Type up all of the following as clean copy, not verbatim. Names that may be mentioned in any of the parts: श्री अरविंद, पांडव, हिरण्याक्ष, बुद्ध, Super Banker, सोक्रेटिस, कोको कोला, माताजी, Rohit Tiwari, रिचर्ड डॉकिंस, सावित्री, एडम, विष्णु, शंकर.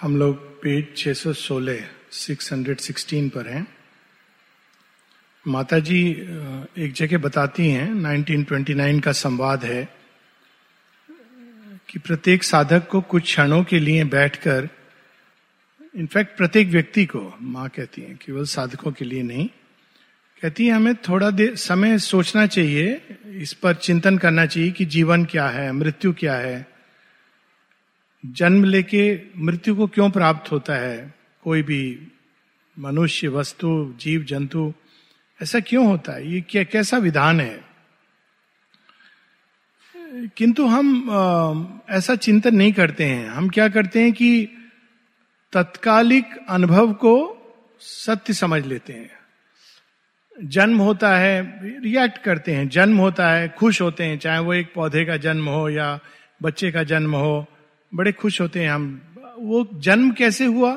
हम लोग पेज 616 616 पर हैं। माताजी एक जगह बताती हैं, 1929 का संवाद है कि प्रत्येक साधक को कुछ क्षणों के लिए बैठकर, इनफैक्ट प्रत्येक व्यक्ति को, माँ कहती हैं केवल साधकों के लिए नहीं, कहती है हमें थोड़ा देर समय सोचना चाहिए, इस पर चिंतन करना चाहिए कि जीवन क्या है, मृत्यु क्या है, जन्म लेके मृत्यु को क्यों प्राप्त होता है, कोई भी मनुष्य, वस्तु, जीव जंतु ऐसा क्यों होता है, ये क्या कैसा विधान है। किंतु हम ऐसा चिंतन नहीं करते हैं। हम क्या करते हैं कि तत्कालिक अनुभव को सत्य समझ लेते हैं। जन्म होता है, रिएक्ट करते हैं, जन्म होता है, खुश होते हैं, चाहे वो एक पौधे का जन्म हो या बच्चे का जन्म हो, बड़े खुश होते हैं हम। वो जन्म कैसे हुआ,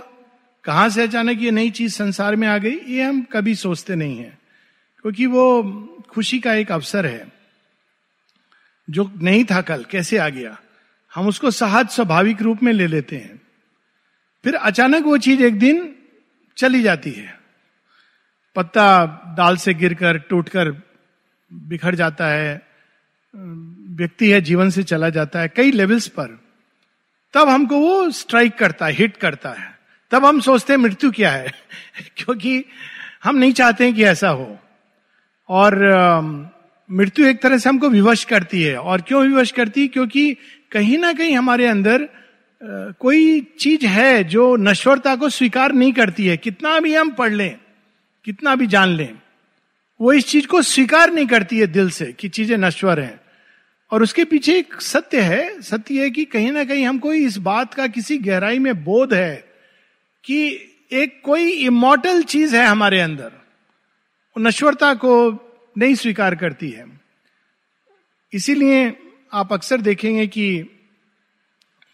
कहाँ से अचानक ये नई चीज संसार में आ गई, ये हम कभी सोचते नहीं हैं, क्योंकि वो खुशी का एक अवसर है जो नहीं था कल, कैसे आ गया, हम उसको सहज स्वाभाविक रूप में ले लेते हैं। फिर अचानक वो चीज एक दिन चली जाती है, पत्ता डाल से गिरकर टूटकर बिखर जाता है, व्यक्ति है जीवन से चला जाता है कई लेवल्स पर। तब हमको वो स्ट्राइक करता है, हिट करता है, तब हम सोचते हैं मृत्यु क्या है क्योंकि हम नहीं चाहते हैं कि ऐसा हो। और मृत्यु एक तरह से हमको विवश करती है। और क्यों विवश करती है, क्योंकि कहीं ना कहीं हमारे अंदर कोई चीज है जो नश्वरता को स्वीकार नहीं करती है। कितना भी हम पढ़ लें, कितना भी जान लें, वो इस चीज को स्वीकार नहीं करती है दिल से कि चीजें नश्वर हैं। और उसके पीछे एक सत्य है, सत्य है कि कहीं ना कहीं हमको इस बात का किसी गहराई में बोध है कि एक कोई इमॉर्टल चीज है हमारे अंदर, नश्वरता को नहीं स्वीकार करती है। इसीलिए आप अक्सर देखेंगे कि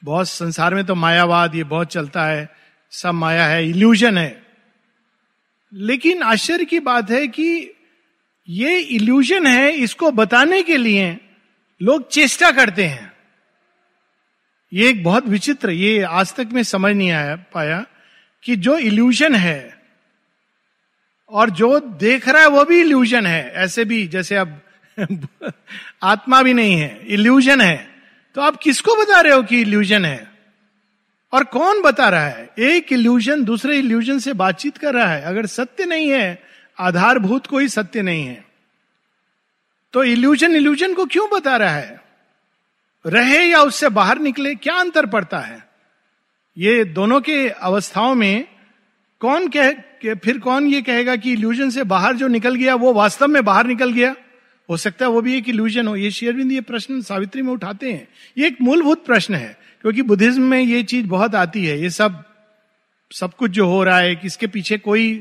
बहुत संसार में तो मायावाद ये बहुत चलता है, सब माया है, इल्यूजन है। लेकिन आश्चर्य की बात है कि ये इल्यूजन है, इसको बताने के लिए लोग चेष्टा करते हैं। ये एक बहुत विचित्र, ये आज तक में समझ नहीं आया पाया कि जो इल्यूजन है और जो देख रहा है वो भी इल्यूजन है, ऐसे भी जैसे अब आत्मा भी नहीं है, इल्यूजन है। तो आप किसको बता रहे हो कि इल्यूजन है और कौन बता रहा है? एक इल्यूजन दूसरे इल्यूजन से बातचीत कर रहा है। अगर सत्य नहीं है, आधारभूत कोई सत्य नहीं है, तो इल्यूजन इल्यूजन को क्यों बता रहा है? रहे या उससे बाहर निकले, क्या अंतर पड़ता है? ये दोनों के अवस्थाओं में कौन फिर कौन ये कहेगा कि इल्यूजन से बाहर जो निकल गया वो वास्तव में बाहर निकल गया? हो सकता है वो भी एक इल्यूजन हो। ये श्री अरविंद ये प्रश्न सावित्री में उठाते हैं। ये एक मूलभूत प्रश्न है, क्योंकि बुद्धिज्म में ये चीज बहुत आती है। ये सब कुछ जो हो रहा है कि इसके पीछे कोई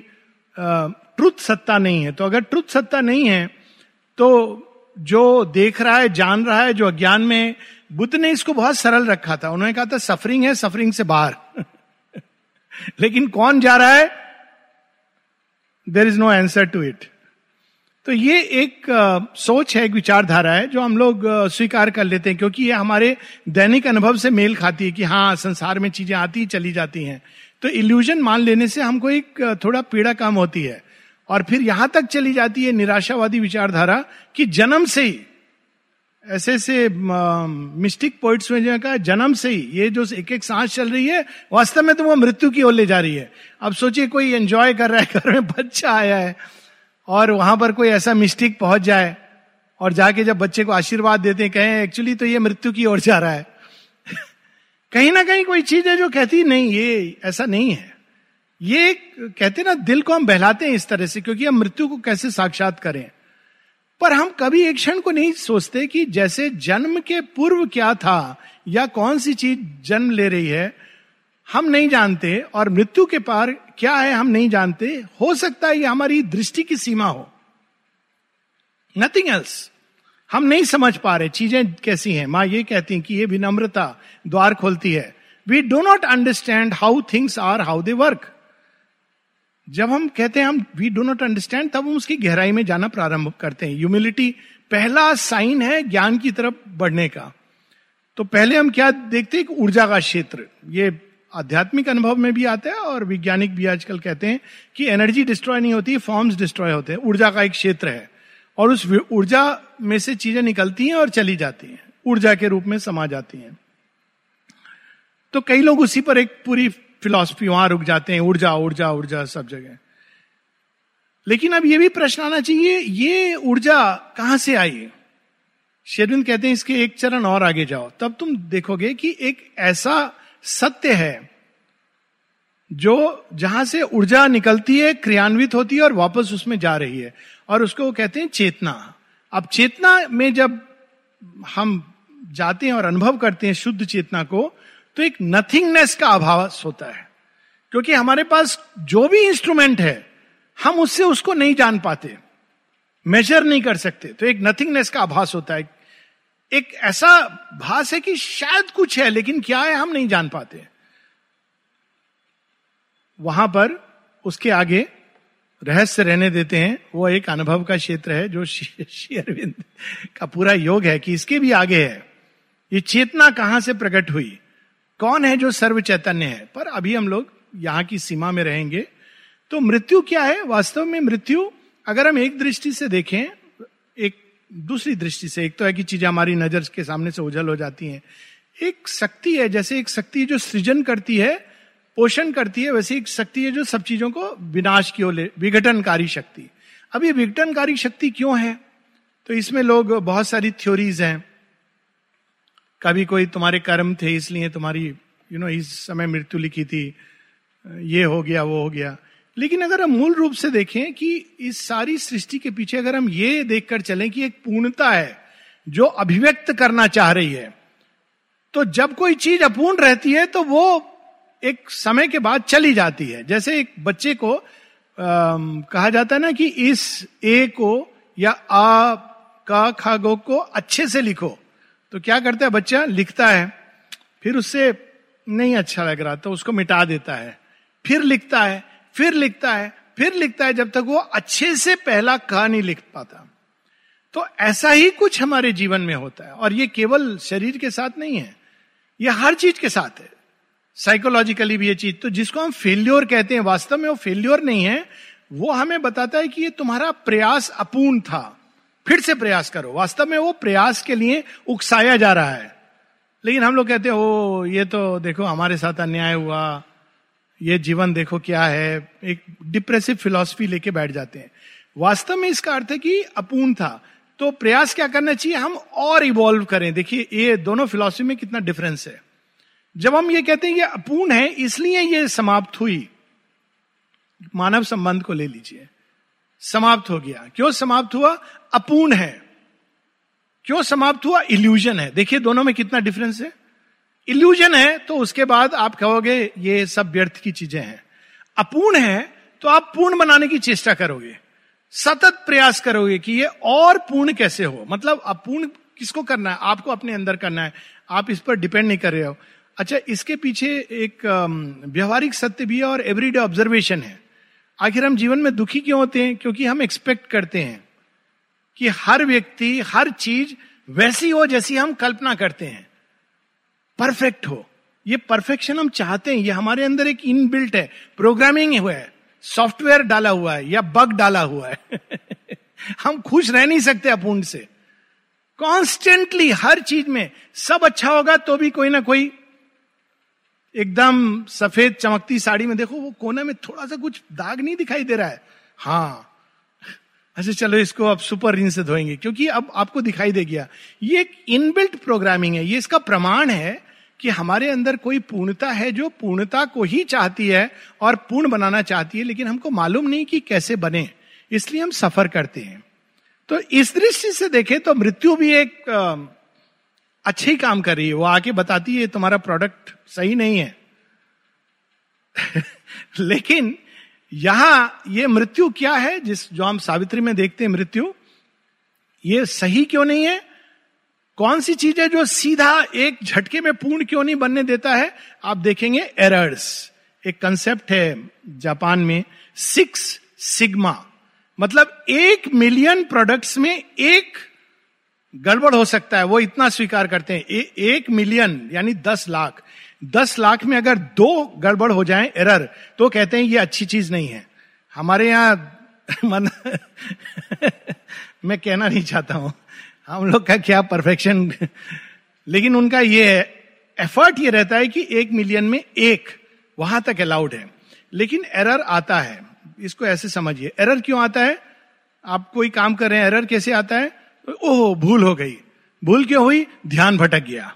ट्रुथ सत्ता नहीं है। तो अगर ट्रुथ सत्ता नहीं है तो जो देख रहा है, जान रहा है, जो अज्ञान में, बुद्ध ने इसको बहुत सरल रखा था। उन्होंने कहा था सफरिंग है, सफरिंग से बाहर लेकिन कौन जा रहा है, there is no answer to it. तो ये एक सोच है, एक विचारधारा है जो हम लोग स्वीकार कर लेते हैं, क्योंकि ये हमारे दैनिक अनुभव से मेल खाती है कि हाँ, संसार में चीजें आती चली जाती हैं। तो इल्यूजन मान लेने से हमको एक थोड़ा पीड़ा कम होती है। और फिर यहां तक चली जाती है निराशावादी विचारधारा कि जन्म से ही, ऐसे मिस्टिक पोइट्स में जो कहा, जन्म से ही ये जो एक एक सांस चल रही है वास्तव में तो वो मृत्यु की ओर ले जा रही है। अब सोचिए कोई एंजॉय कर रहा है, घर में बच्चा आया है, और वहां पर कोई ऐसा मिस्टिक पहुंच जाए और जाके जब बच्चे को आशीर्वाद देते हैं, कहें एक्चुअली तो ये मृत्यु की ओर जा रहा है कहीं ना कहीं कोई चीज है जो कहती नहीं, ये ऐसा नहीं है। ये कहते ना, दिल को हम बहलाते हैं इस तरह से, क्योंकि हम मृत्यु को कैसे साक्षात करें। पर हम कभी एक क्षण को नहीं सोचते कि जैसे जन्म के पूर्व क्या था या कौन सी चीज जन्म ले रही है हम नहीं जानते, और मृत्यु के पार क्या है हम नहीं जानते। हो सकता है ये हमारी दृष्टि की सीमा हो, नथिंग एल्स। हम नहीं समझ पा रहे चीजें कैसी हैं। माँ ये कहती हैं कि ये विनम्रता द्वार खोलती है। We do not understand how things are, how they work. जब हम कहते हैं हम वी डो नॉट अंडरस्टैंड, तब हम उसकी गहराई में जाना प्रारंभ करते हैं। ह्यूमिलिटी पहला साइन है ज्ञान की तरफ बढ़ने का। तो पहले हम क्या देखते हैं, ऊर्जा का क्षेत्र, ये आध्यात्मिक अनुभव में भी आता है और वैज्ञानिक भी आजकल कहते हैं कि एनर्जी डिस्ट्रॉय नहीं होती, फॉर्म्स डिस्ट्रॉय होते हैं। ऊर्जा का एक क्षेत्र है और उस ऊर्जा में से चीजें निकलती हैं और चली जाती हैं, ऊर्जा के रूप में समा जाती हैं। तो कई लोग उसी पर एक पूरी फिलॉसफी वहां रुक जाते हैं, ऊर्जा ऊर्जा ऊर्जा सब जगह। लेकिन अब यह भी प्रश्न आना चाहिए, ये ऊर्जा कहां से आई? श्री अरविंद कहते हैं इसके एक चरण और आगे जाओ, तब तुम देखोगे कि एक ऐसा सत्य है जो जहां से ऊर्जा निकलती है, क्रियान्वित होती है और वापस उसमें जा रही है, और उसको वो कहते हैं चेतना। अब चेतना में जब हम जाते हैं और अनुभव करते हैं शुद्ध चेतना को, तो एक नथिंगनेस का आभास होता है, क्योंकि हमारे पास जो भी इंस्ट्रूमेंट है हम उससे उसको नहीं जान पाते, मेजर नहीं कर सकते। तो एक नथिंगनेस का आभास होता है, एक ऐसा भास है कि शायद कुछ है लेकिन क्या है हम नहीं जान पाते। वहां पर उसके आगे रहस्य रहने देते हैं, वो एक अनुभव का क्षेत्र है जो श्री अरविंद का पूरा योग है कि इसके भी आगे है। ये चेतना कहां से प्रकट हुई, कौन है जो सर्व चैतन्य है? पर अभी हम लोग यहां की सीमा में रहेंगे। तो मृत्यु क्या है? वास्तव में मृत्यु अगर हम एक दृष्टि से देखें, एक दूसरी दृष्टि से, एक तो है कि चीजें हमारी नजर के सामने से ओझल हो जाती हैं, एक शक्ति है, जैसे एक शक्ति जो सृजन करती है, पोषण करती है, वैसे एक शक्ति है जो सब चीजों को विनाश की ओर ले, विघटनकारी शक्ति। अब ये विघटनकारी शक्ति क्यों है? तो इसमें लोग बहुत सारी थ्योरीज हैं। कभी कोई तुम्हारे कर्म थे इसलिए तुम्हारी इस समय मृत्यु लिखी थी, ये हो गया वो हो गया। लेकिन अगर हम मूल रूप से देखें कि इस सारी सृष्टि के पीछे अगर हम ये देखकर चलें कि एक पूर्णता है जो अभिव्यक्त करना चाह रही है, तो जब कोई चीज अपूर्ण रहती है तो वो एक समय के बाद चली जाती है। जैसे एक बच्चे को कहा जाता है ना कि इस ए को या आ का खा गो को अच्छे से लिखो, तो क्या करता है बच्चा लिखता है, फिर उससे नहीं अच्छा लग रहा तो उसको मिटा देता है, फिर लिखता है, फिर लिखता है, फिर लिखता है, जब तक वो अच्छे से पहला क नहीं लिख पाता। तो ऐसा ही कुछ हमारे जीवन में होता है, और ये केवल शरीर के साथ नहीं है, ये हर चीज के साथ है, साइकोलॉजिकली भी ये चीज। तो जिसको हम फेल्योर कहते हैं, वास्तव में वो फेल्योर नहीं है, वो हमें बताता है कि ये तुम्हारा प्रयास अपूर्ण था, फिर से प्रयास करो। वास्तव में वो प्रयास के लिए उकसाया जा रहा है, लेकिन हम लोग कहते हैं ओ ये तो देखो हमारे साथ अन्याय हुआ, ये जीवन देखो क्या है, एक डिप्रेसिव फिलॉसफी लेके बैठ जाते हैं। वास्तव में इसका अर्थ है कि अपूर्ण था, तो प्रयास क्या करना चाहिए, हम और इवॉल्व करें। देखिए ये दोनों फिलॉसफी में कितना डिफरेंस है। जब हम ये कहते हैं ये अपूर्ण है इसलिए ये समाप्त हुई, मानव संबंध को ले लीजिए, समाप्त हो गया, क्यों समाप्त हुआ? अपूर्ण है। क्यों समाप्त हुआ? इल्यूजन है। देखिए दोनों में कितना डिफरेंस है। इल्यूजन है तो उसके बाद आप कहोगे ये सब व्यर्थ की चीजें हैं, अपूर्ण है तो आप पूर्ण बनाने की चेष्टा करोगे, सतत प्रयास करोगे कि ये और पूर्ण कैसे हो। मतलब अपूर्ण किसको करना है? आपको अपने अंदर करना है, आप इस पर डिपेंड नहीं कर रहे हो। अच्छा, इसके पीछे एक व्यवहारिक सत्य भी है और एवरीडे ऑब्जर्वेशन है। आखिर हम जीवन में दुखी क्यों होते हैं? क्योंकि हम एक्सपेक्ट करते हैं कि हर व्यक्ति, हर चीज वैसी हो जैसी हम कल्पना करते हैं, परफेक्ट हो। ये परफेक्शन हम चाहते हैं, ये हमारे अंदर एक इनबिल्ट है, प्रोग्रामिंग हुआ है, सॉफ्टवेयर डाला हुआ है या बग डाला हुआ है। हम खुश रह नहीं सकते अपूर्ण से। कॉन्स्टेंटली हर चीज में सब अच्छा होगा तो भी कोई ना कोई, एकदम सफेद चमकती साड़ी में देखो वो कोने में थोड़ा सा कुछ दाग नहीं दिखाई दे रहा है, हाँ अच्छा चलो इसको अब सुपर रिन से धोएंगे क्योंकि अब आपको दिखाई दे गया। ये एक इनबिल्ट प्रोग्रामिंग है, ये इसका प्रमाण है कि हमारे अंदर कोई पूर्णता है जो पूर्णता को ही चाहती है और पूर्ण बनाना चाहती है, लेकिन हमको मालूम नहीं कि कैसे बने, इसलिए हम सफर करते हैं। तो इस दृष्टि से देखें तो मृत्यु भी एक अच्छे ही काम कर रही है, वो आके बताती है तुम्हारा प्रोडक्ट सही नहीं है। लेकिन यहां ये मृत्यु क्या है, जिस जो हम सावित्री में देखते हैं मृत्यु, ये सही क्यों नहीं है? कौन सी चीज है जो सीधा एक झटके में पूर्ण क्यों नहीं बनने देता है? आप देखेंगे एरर्स। एक कंसेप्ट है जापान में 6 सिग्मा, मतलब 1 मिलियन प्रोडक्ट्स में एक गड़बड़ हो सकता है, वो इतना स्वीकार करते हैं। 1 मिलियन यानी 10 लाख, 10 लाख में अगर 2 गड़बड़ हो जाएं एरर तो कहते हैं ये अच्छी चीज नहीं है। हमारे यहाँ मैं कहना नहीं चाहता हूं हम लोग का क्या परफेक्शन, लेकिन उनका ये है एफर्ट ये रहता है कि 1 मिलियन में 1 वहां तक अलाउड है, लेकिन एरर आता है। इसको ऐसे समझिए, एरर क्यों आता है? आप कोई काम कर रहे हैं, एरर कैसे आता है? ओह भूल हो गई। भूल क्यों हुई? ध्यान भटक गया।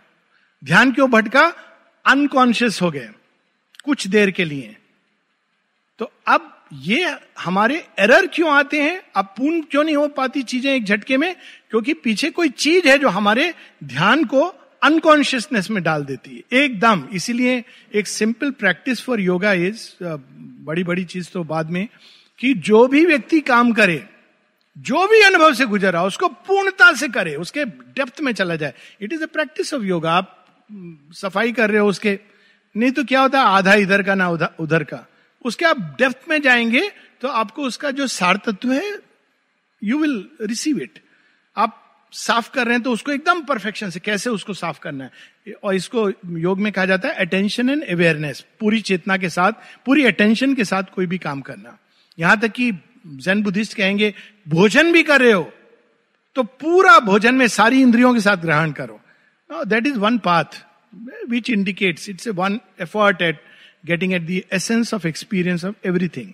ध्यान क्यों भटका? अनकॉन्शियस हो गए कुछ देर के लिए। तो अब ये हमारे एरर क्यों आते हैं? अब पूर्ण क्यों नहीं हो पाती चीजें एक झटके में? क्योंकि पीछे कोई चीज है जो हमारे ध्यान को अनकॉन्शियसनेस में डाल देती है एकदम। इसीलिए एक simple practice for yoga is, बड़ी बड़ी चीज तो बाद में, कि जो भी व्यक्ति काम करे, जो भी अनुभव से गुजरा उसको पूर्णता से करे, उसके डेप्थ में चला जाए। It is a practice of yoga. आप सफाई कर रहे हो उसके, नहीं तो क्या होता है आधा इधर का ना उधर का, उसके आप डेप्थ में जाएंगे तो आपको उसका जो सार तत्व है यू विल रिसीव इट। आप साफ कर रहे हैं तो उसको एकदम परफेक्शन से कैसे उसको साफ करना है, और इसको योग में कहा जाता है अटेंशन एंड अवेयरनेस, पूरी चेतना के साथ, पूरी अटेंशन के साथ कोई भी काम करना। यहां तक कि जैन बुद्धिस्ट कहेंगे भोजन भी कर रहे हो तो पूरा भोजन में सारी इंद्रियों के साथ ग्रहण करो। That is one path which indicates it's a one effort at getting at the essence of experience of everything.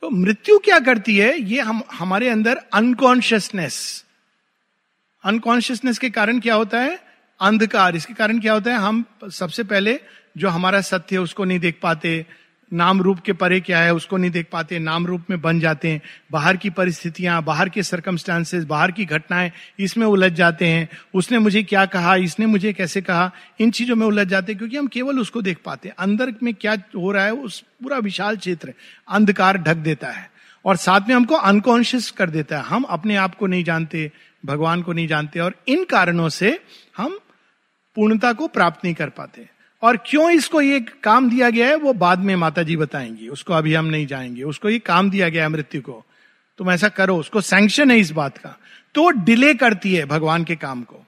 तो मृत्यु क्या करती है? ये हमारे अंदर अनकॉन्शियसनेस के कारण क्या होता है? अंधकार। इसके कारण क्या होता है? हम सबसे पहले जो हमारा सत्य है उसको नहीं देख पाते, नाम रूप के परे क्या है उसको नहीं देख पाते, नाम रूप में बन जाते हैं, बाहर की परिस्थितियां, बाहर के सर्कमस्टांसेस, बाहर की घटनाएं, इसमें उलझ जाते हैं। उसने मुझे क्या कहा, इसने मुझे कैसे कहा, इन चीजों में उलझ जाते हैं क्योंकि हम केवल उसको देख पाते हैं। अंदर में क्या हो रहा है उस पूरा विशाल क्षेत्र अंधकार ढक देता है और साथ में हमको अनकॉन्शियस कर देता है। हम अपने आप को नहीं जानते, भगवान को नहीं जानते, और इन कारणों से हम पूर्णता को प्राप्त नहीं कर पाते। और क्यों इसको ये काम दिया गया है वो बाद में माताजी बताएंगी, उसको अभी हम नहीं जाएंगे। उसको ये काम दिया गया है मृत्यु को, तुम ऐसा करो, उसको सैंक्शन है इस बात का। तो डिले करती है भगवान के काम को।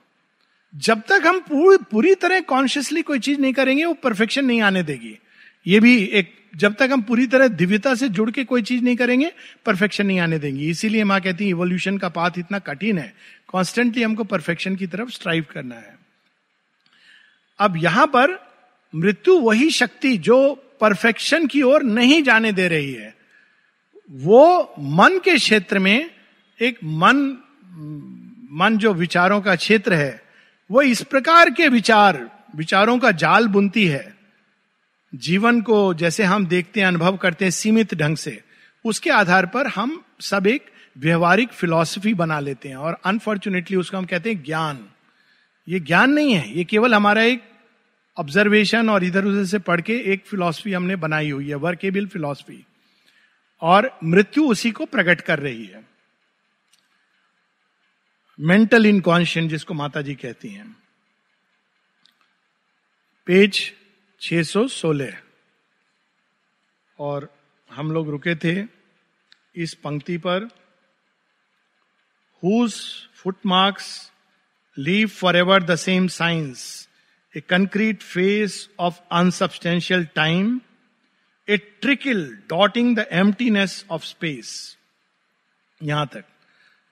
जब तक हम पूरी तरह कॉन्शियसली कोई चीज नहीं करेंगे वो परफेक्शन नहीं आने देगी। ये भी एक, जब तक हम पूरी तरह दिव्यता से जुड़ के कोई चीज नहीं करेंगे परफेक्शन नहीं आने देंगी। इसीलिए माँ कहती है इवोल्यूशन का पाथ इतना कठिन है, कॉन्स्टेंटली हमको परफेक्शन की तरफ स्ट्राइव करना है। अब यहां पर मृत्यु वही शक्ति जो परफेक्शन की ओर नहीं जाने दे रही है, वो मन के क्षेत्र में एक मन जो विचारों का क्षेत्र है, वो इस प्रकार के विचारों का जाल बुनती है। जीवन को जैसे हम देखते हैं, अनुभव करते हैं सीमित ढंग से, उसके आधार पर हम सब एक व्यवहारिक फिलॉसफी बना लेते हैं और अनफॉर्चुनेटली उसको हम कहते हैं ज्ञान। ये ज्ञान नहीं है, ये केवल हमारा एक ऑब्जर्वेशन और इधर उधर से पढ़ के एक फिलॉसफी हमने बनाई हुई है, वर्केबल फिलॉसफी, और मृत्यु उसी को प्रकट कर रही है। मेंटल इनकॉन्शियंट जिसको माता जी कहती हैं। पेज 616 और हम लोग रुके थे इस पंक्ति पर, whose footmarks leave forever the same science, a concrete face of unsubstantial time, a trickle dotting the emptiness of space. यहां तक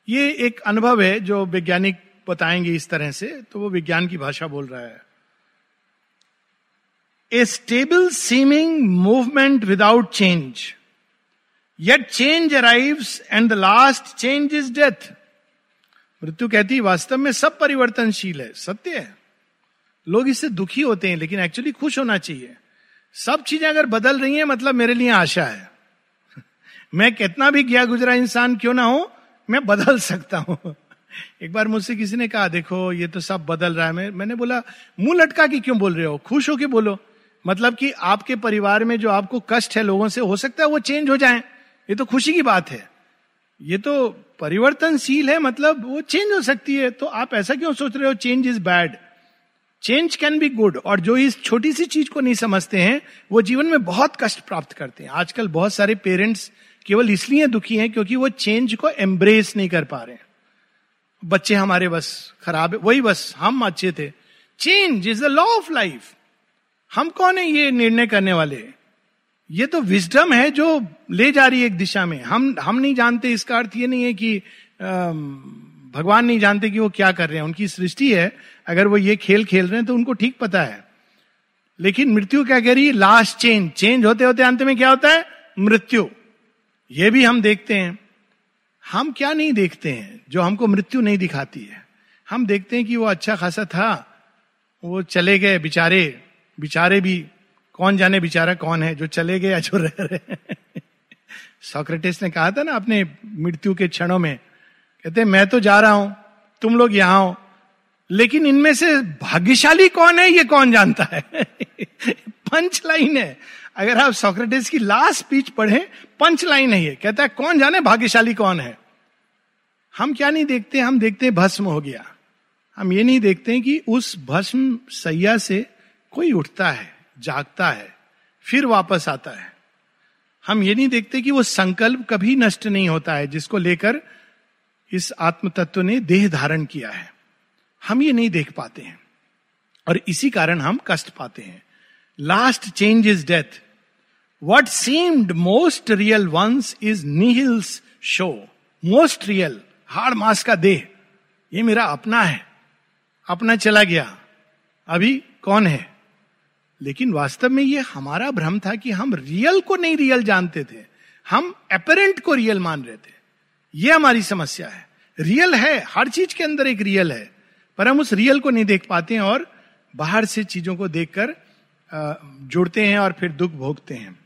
ये एक अनुभव है जो वैज्ञानिक बताएंगे इस तरह से, तो वो विज्ञान की भाषा बोल रहा है। A stable seeming movement without change, yet change arrives and the last change is death. मृत्यु कहती वास्तव में सब परिवर्तनशील है, सत्य है। लोग इससे दुखी होते हैं लेकिन एक्चुअली खुश होना चाहिए। सब चीजें अगर बदल रही हैं मतलब मेरे लिए आशा है। मैं कितना भी गया गुजरा इंसान क्यों ना हो, मैं बदल सकता हूं। एक बार मुझसे किसी ने कहा देखो ये तो सब बदल रहा है, मैंने बोला मुंह लटका के क्यों बोल रहे हो, खुश होके बोलो। मतलब कि आपके परिवार में जो आपको कष्ट है लोगों से, हो सकता है वो चेंज हो जाए, ये तो खुशी की बात है, ये तो परिवर्तनशील है, मतलब वो चेंज हो सकती है। तो आप ऐसा क्यों सोच रहे हो change is bad? Change can be good. और जो इस छोटी सी चीज को नहीं समझते हैं वो जीवन में बहुत कष्ट प्राप्त करते हैं। आजकल बहुत सारे पेरेंट्स केवल इसलिए दुखी हैं क्योंकि वो चेंज को एम्ब्रेस नहीं कर पा रहे हैं। बच्चे हमारे बस खराब है, वही बस हम अच्छे थे। Change is the law of life. हम कौन है ये निर्णय करने वाले? ये तो विजडम है जो ले जा रही है एक दिशा में। हम नहीं जानते, इसका अर्थ ये नहीं है कि भगवान नहीं जानते कि वो क्या कर रहे हैं। उनकी सृष्टि है, अगर वो ये खेल खेल रहे हैं तो उनको ठीक पता है। लेकिन मृत्यु क्या कह रही है? लास्ट चेंज होते होते अंत में क्या होता है? मृत्यु। ये भी हम देखते हैं। हम क्या नहीं देखते हैं जो हमको मृत्यु नहीं दिखाती है। हम देखते हैं कि वो अच्छा खासा था, वो चले गए बेचारे। बेचारे भी कौन जाने बेचारा कौन है, जो चले गए या जो रह रहे। सोक्रेटिस ने कहा था ना अपने मृत्यु के क्षणों में, कहते मैं तो जा रहा हूं, तुम लोग यहां हो, लेकिन इनमें से भाग्यशाली कौन है ये कौन जानता है। पंच लाइन है। अगर आप सोक्रेटिस की लास्ट स्पीच पढ़ें, पंच लाइन है ये, कहता है कौन जाने भाग्यशाली कौन है। हम क्या नहीं देखते? हम देखते हैं भस्म हो गया। हम ये नहीं देखते कि उस भस्म सैया से कोई उठता है, जागता है, फिर वापस आता है। हम ये नहीं देखते कि वो संकल्प कभी नष्ट नहीं होता है जिसको लेकर इस आत्म तत्व ने देह धारण किया है। हम ये नहीं देख पाते हैं और इसी कारण हम कष्ट पाते हैं। Last change is death. What seemed most real once is निहिल्स show. Most real, हाड़ मास का देह, ये मेरा अपना है, अपना चला गया, अभी कौन है। लेकिन वास्तव में ये हमारा भ्रम था कि हम रियल को नहीं रियल जानते थे, हम अपरेंट को रियल मान रहे थे। ये हमारी समस्या है। रियल है, हर चीज के अंदर एक रियल है, पर हम उस रियल को नहीं देख पाते हैं और बाहर से चीजों को देखकर जुड़ते हैं और फिर दुख भोगते हैं।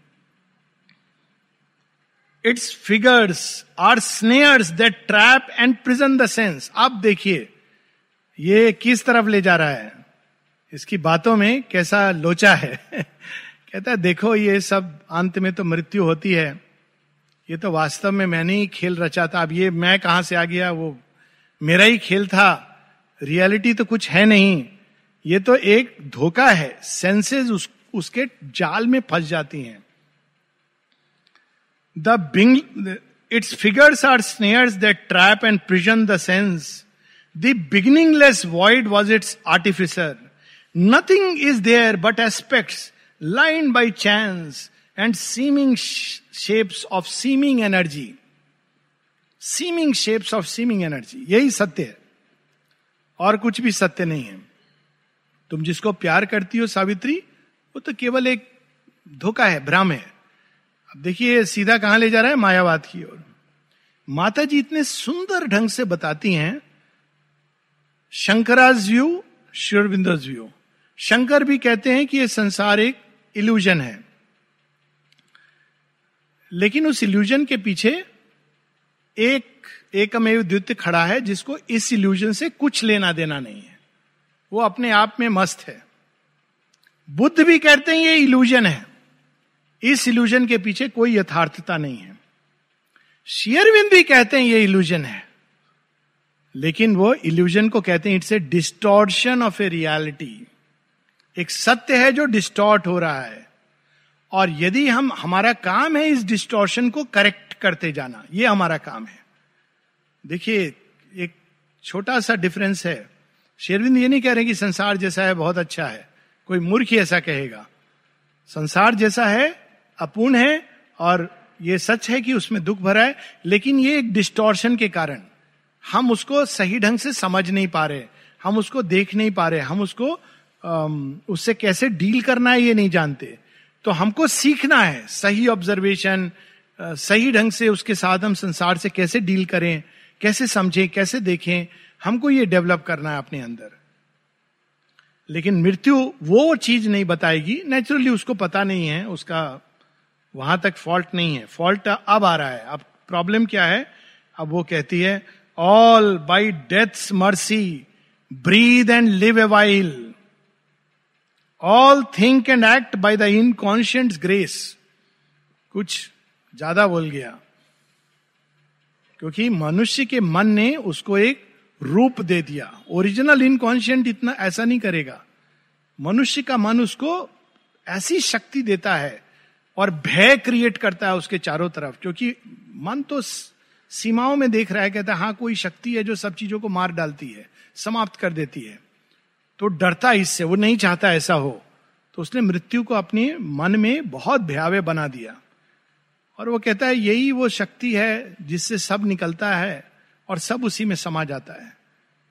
Its figures are snares that trap and prison the sense. आप देखिए ये किस तरफ ले जा रहा है, इसकी बातों में कैसा लोचा है। कहता है देखो ये सब अंत में तो मृत्यु होती है, ये तो वास्तव में मैंने ही खेल रचा था। अब ये मैं कहां से आ गया, वो मेरा ही खेल था, रियलिटी तो कुछ है नहीं, ये तो एक धोखा है। सेंसेस उसके जाल में फंस जाती हैं। The its figures are snares that trap and prison the sense. The beginningless void was its artificer. Nothing is there but aspects line by chance and seeming shapes of seeming energy. Seeming shapes of seeming energy, यही सत्य है, और कुछ भी सत्य नहीं है। तुम जिसको प्यार करती हो सावित्री, वो तो केवल एक धोखा है, भ्रम है। अब देखिए सीधा कहां ले जा रहा है, मायावाद की ओर। माता जी इतने सुंदर ढंग से बताती हैं शंकराज व्यू, श्री अरविंद व्यू। शंकर भी कहते हैं कि ये संसार एक इल्यूजन है, लेकिन उस इल्यूजन के पीछे एक एकमेव द्वितीय खड़ा है जिसको इस इल्यूजन से कुछ लेना देना नहीं है, वो अपने आप में मस्त है। बुद्ध भी कहते हैं ये इल्यूजन है, इस इल्यूजन के पीछे कोई यथार्थता नहीं है। श्री अरविंद भी कहते हैं ये इल्यूजन है, लेकिन वो इल्यूजन को कहते हैं it's a distortion of a reality. एक सत्य है जो डिस्टॉर्ट हो रहा है, और यदि हम, हमारा काम है इस डिस्टॉर्शन को करेक्ट करते जाना, ये हमारा काम है। देखिए एक छोटा सा डिफरेंस है। श्री अरविंद ये नहीं कह रहे कि संसार जैसा है बहुत अच्छा है, कोई मूर्ख ही ऐसा कहेगा। संसार जैसा है, अपूर्ण है, और ये सच है कि उसमें दुख भरा है, लेकिन ये एक डिस्टॉर्शन के कारण हम उसको सही ढंग से समझ नहीं पा रहे, हम उसको देख नहीं पा रहे, हम उसको उससे कैसे डील करना है ये नहीं जानते। तो हमको सीखना है सही ऑब्जर्वेशन, सही ढंग से उसके साथ हम संसार से कैसे डील करें, कैसे समझें, कैसे देखें, हमको ये डेवलप करना है अपने अंदर। लेकिन मृत्यु वो चीज नहीं बताएगी, नेचुरली उसको पता नहीं है, उसका वहां तक फॉल्ट नहीं है। फॉल्ट अब आ रहा है। अब प्रॉब्लम क्या है? अब वो कहती है all by death's mercy breathe and live a while, all think and act by the inconscient grace. कुछ ज्यादा बोल गया, क्योंकि मनुष्य के मन ने उसको एक रूप दे दिया। ओरिजिनल इनकॉन्शियंट इतना ऐसा नहीं करेगा। मनुष्य का मन उसको ऐसी शक्ति देता है और भय क्रिएट करता है उसके चारों तरफ, क्योंकि मन तो सीमाओं में देख रहा है, कहता है हाँ कोई शक्ति है जो सब चीजों को मार डालती है, समाप्त कर देती है, तो डरता है इससे, वो नहीं चाहता ऐसा हो। तो उसने मृत्यु को अपने मन में बहुत भयावह बना दिया और वो कहता है यही वो शक्ति है जिससे सब निकलता है और सब उसी में समा जाता है।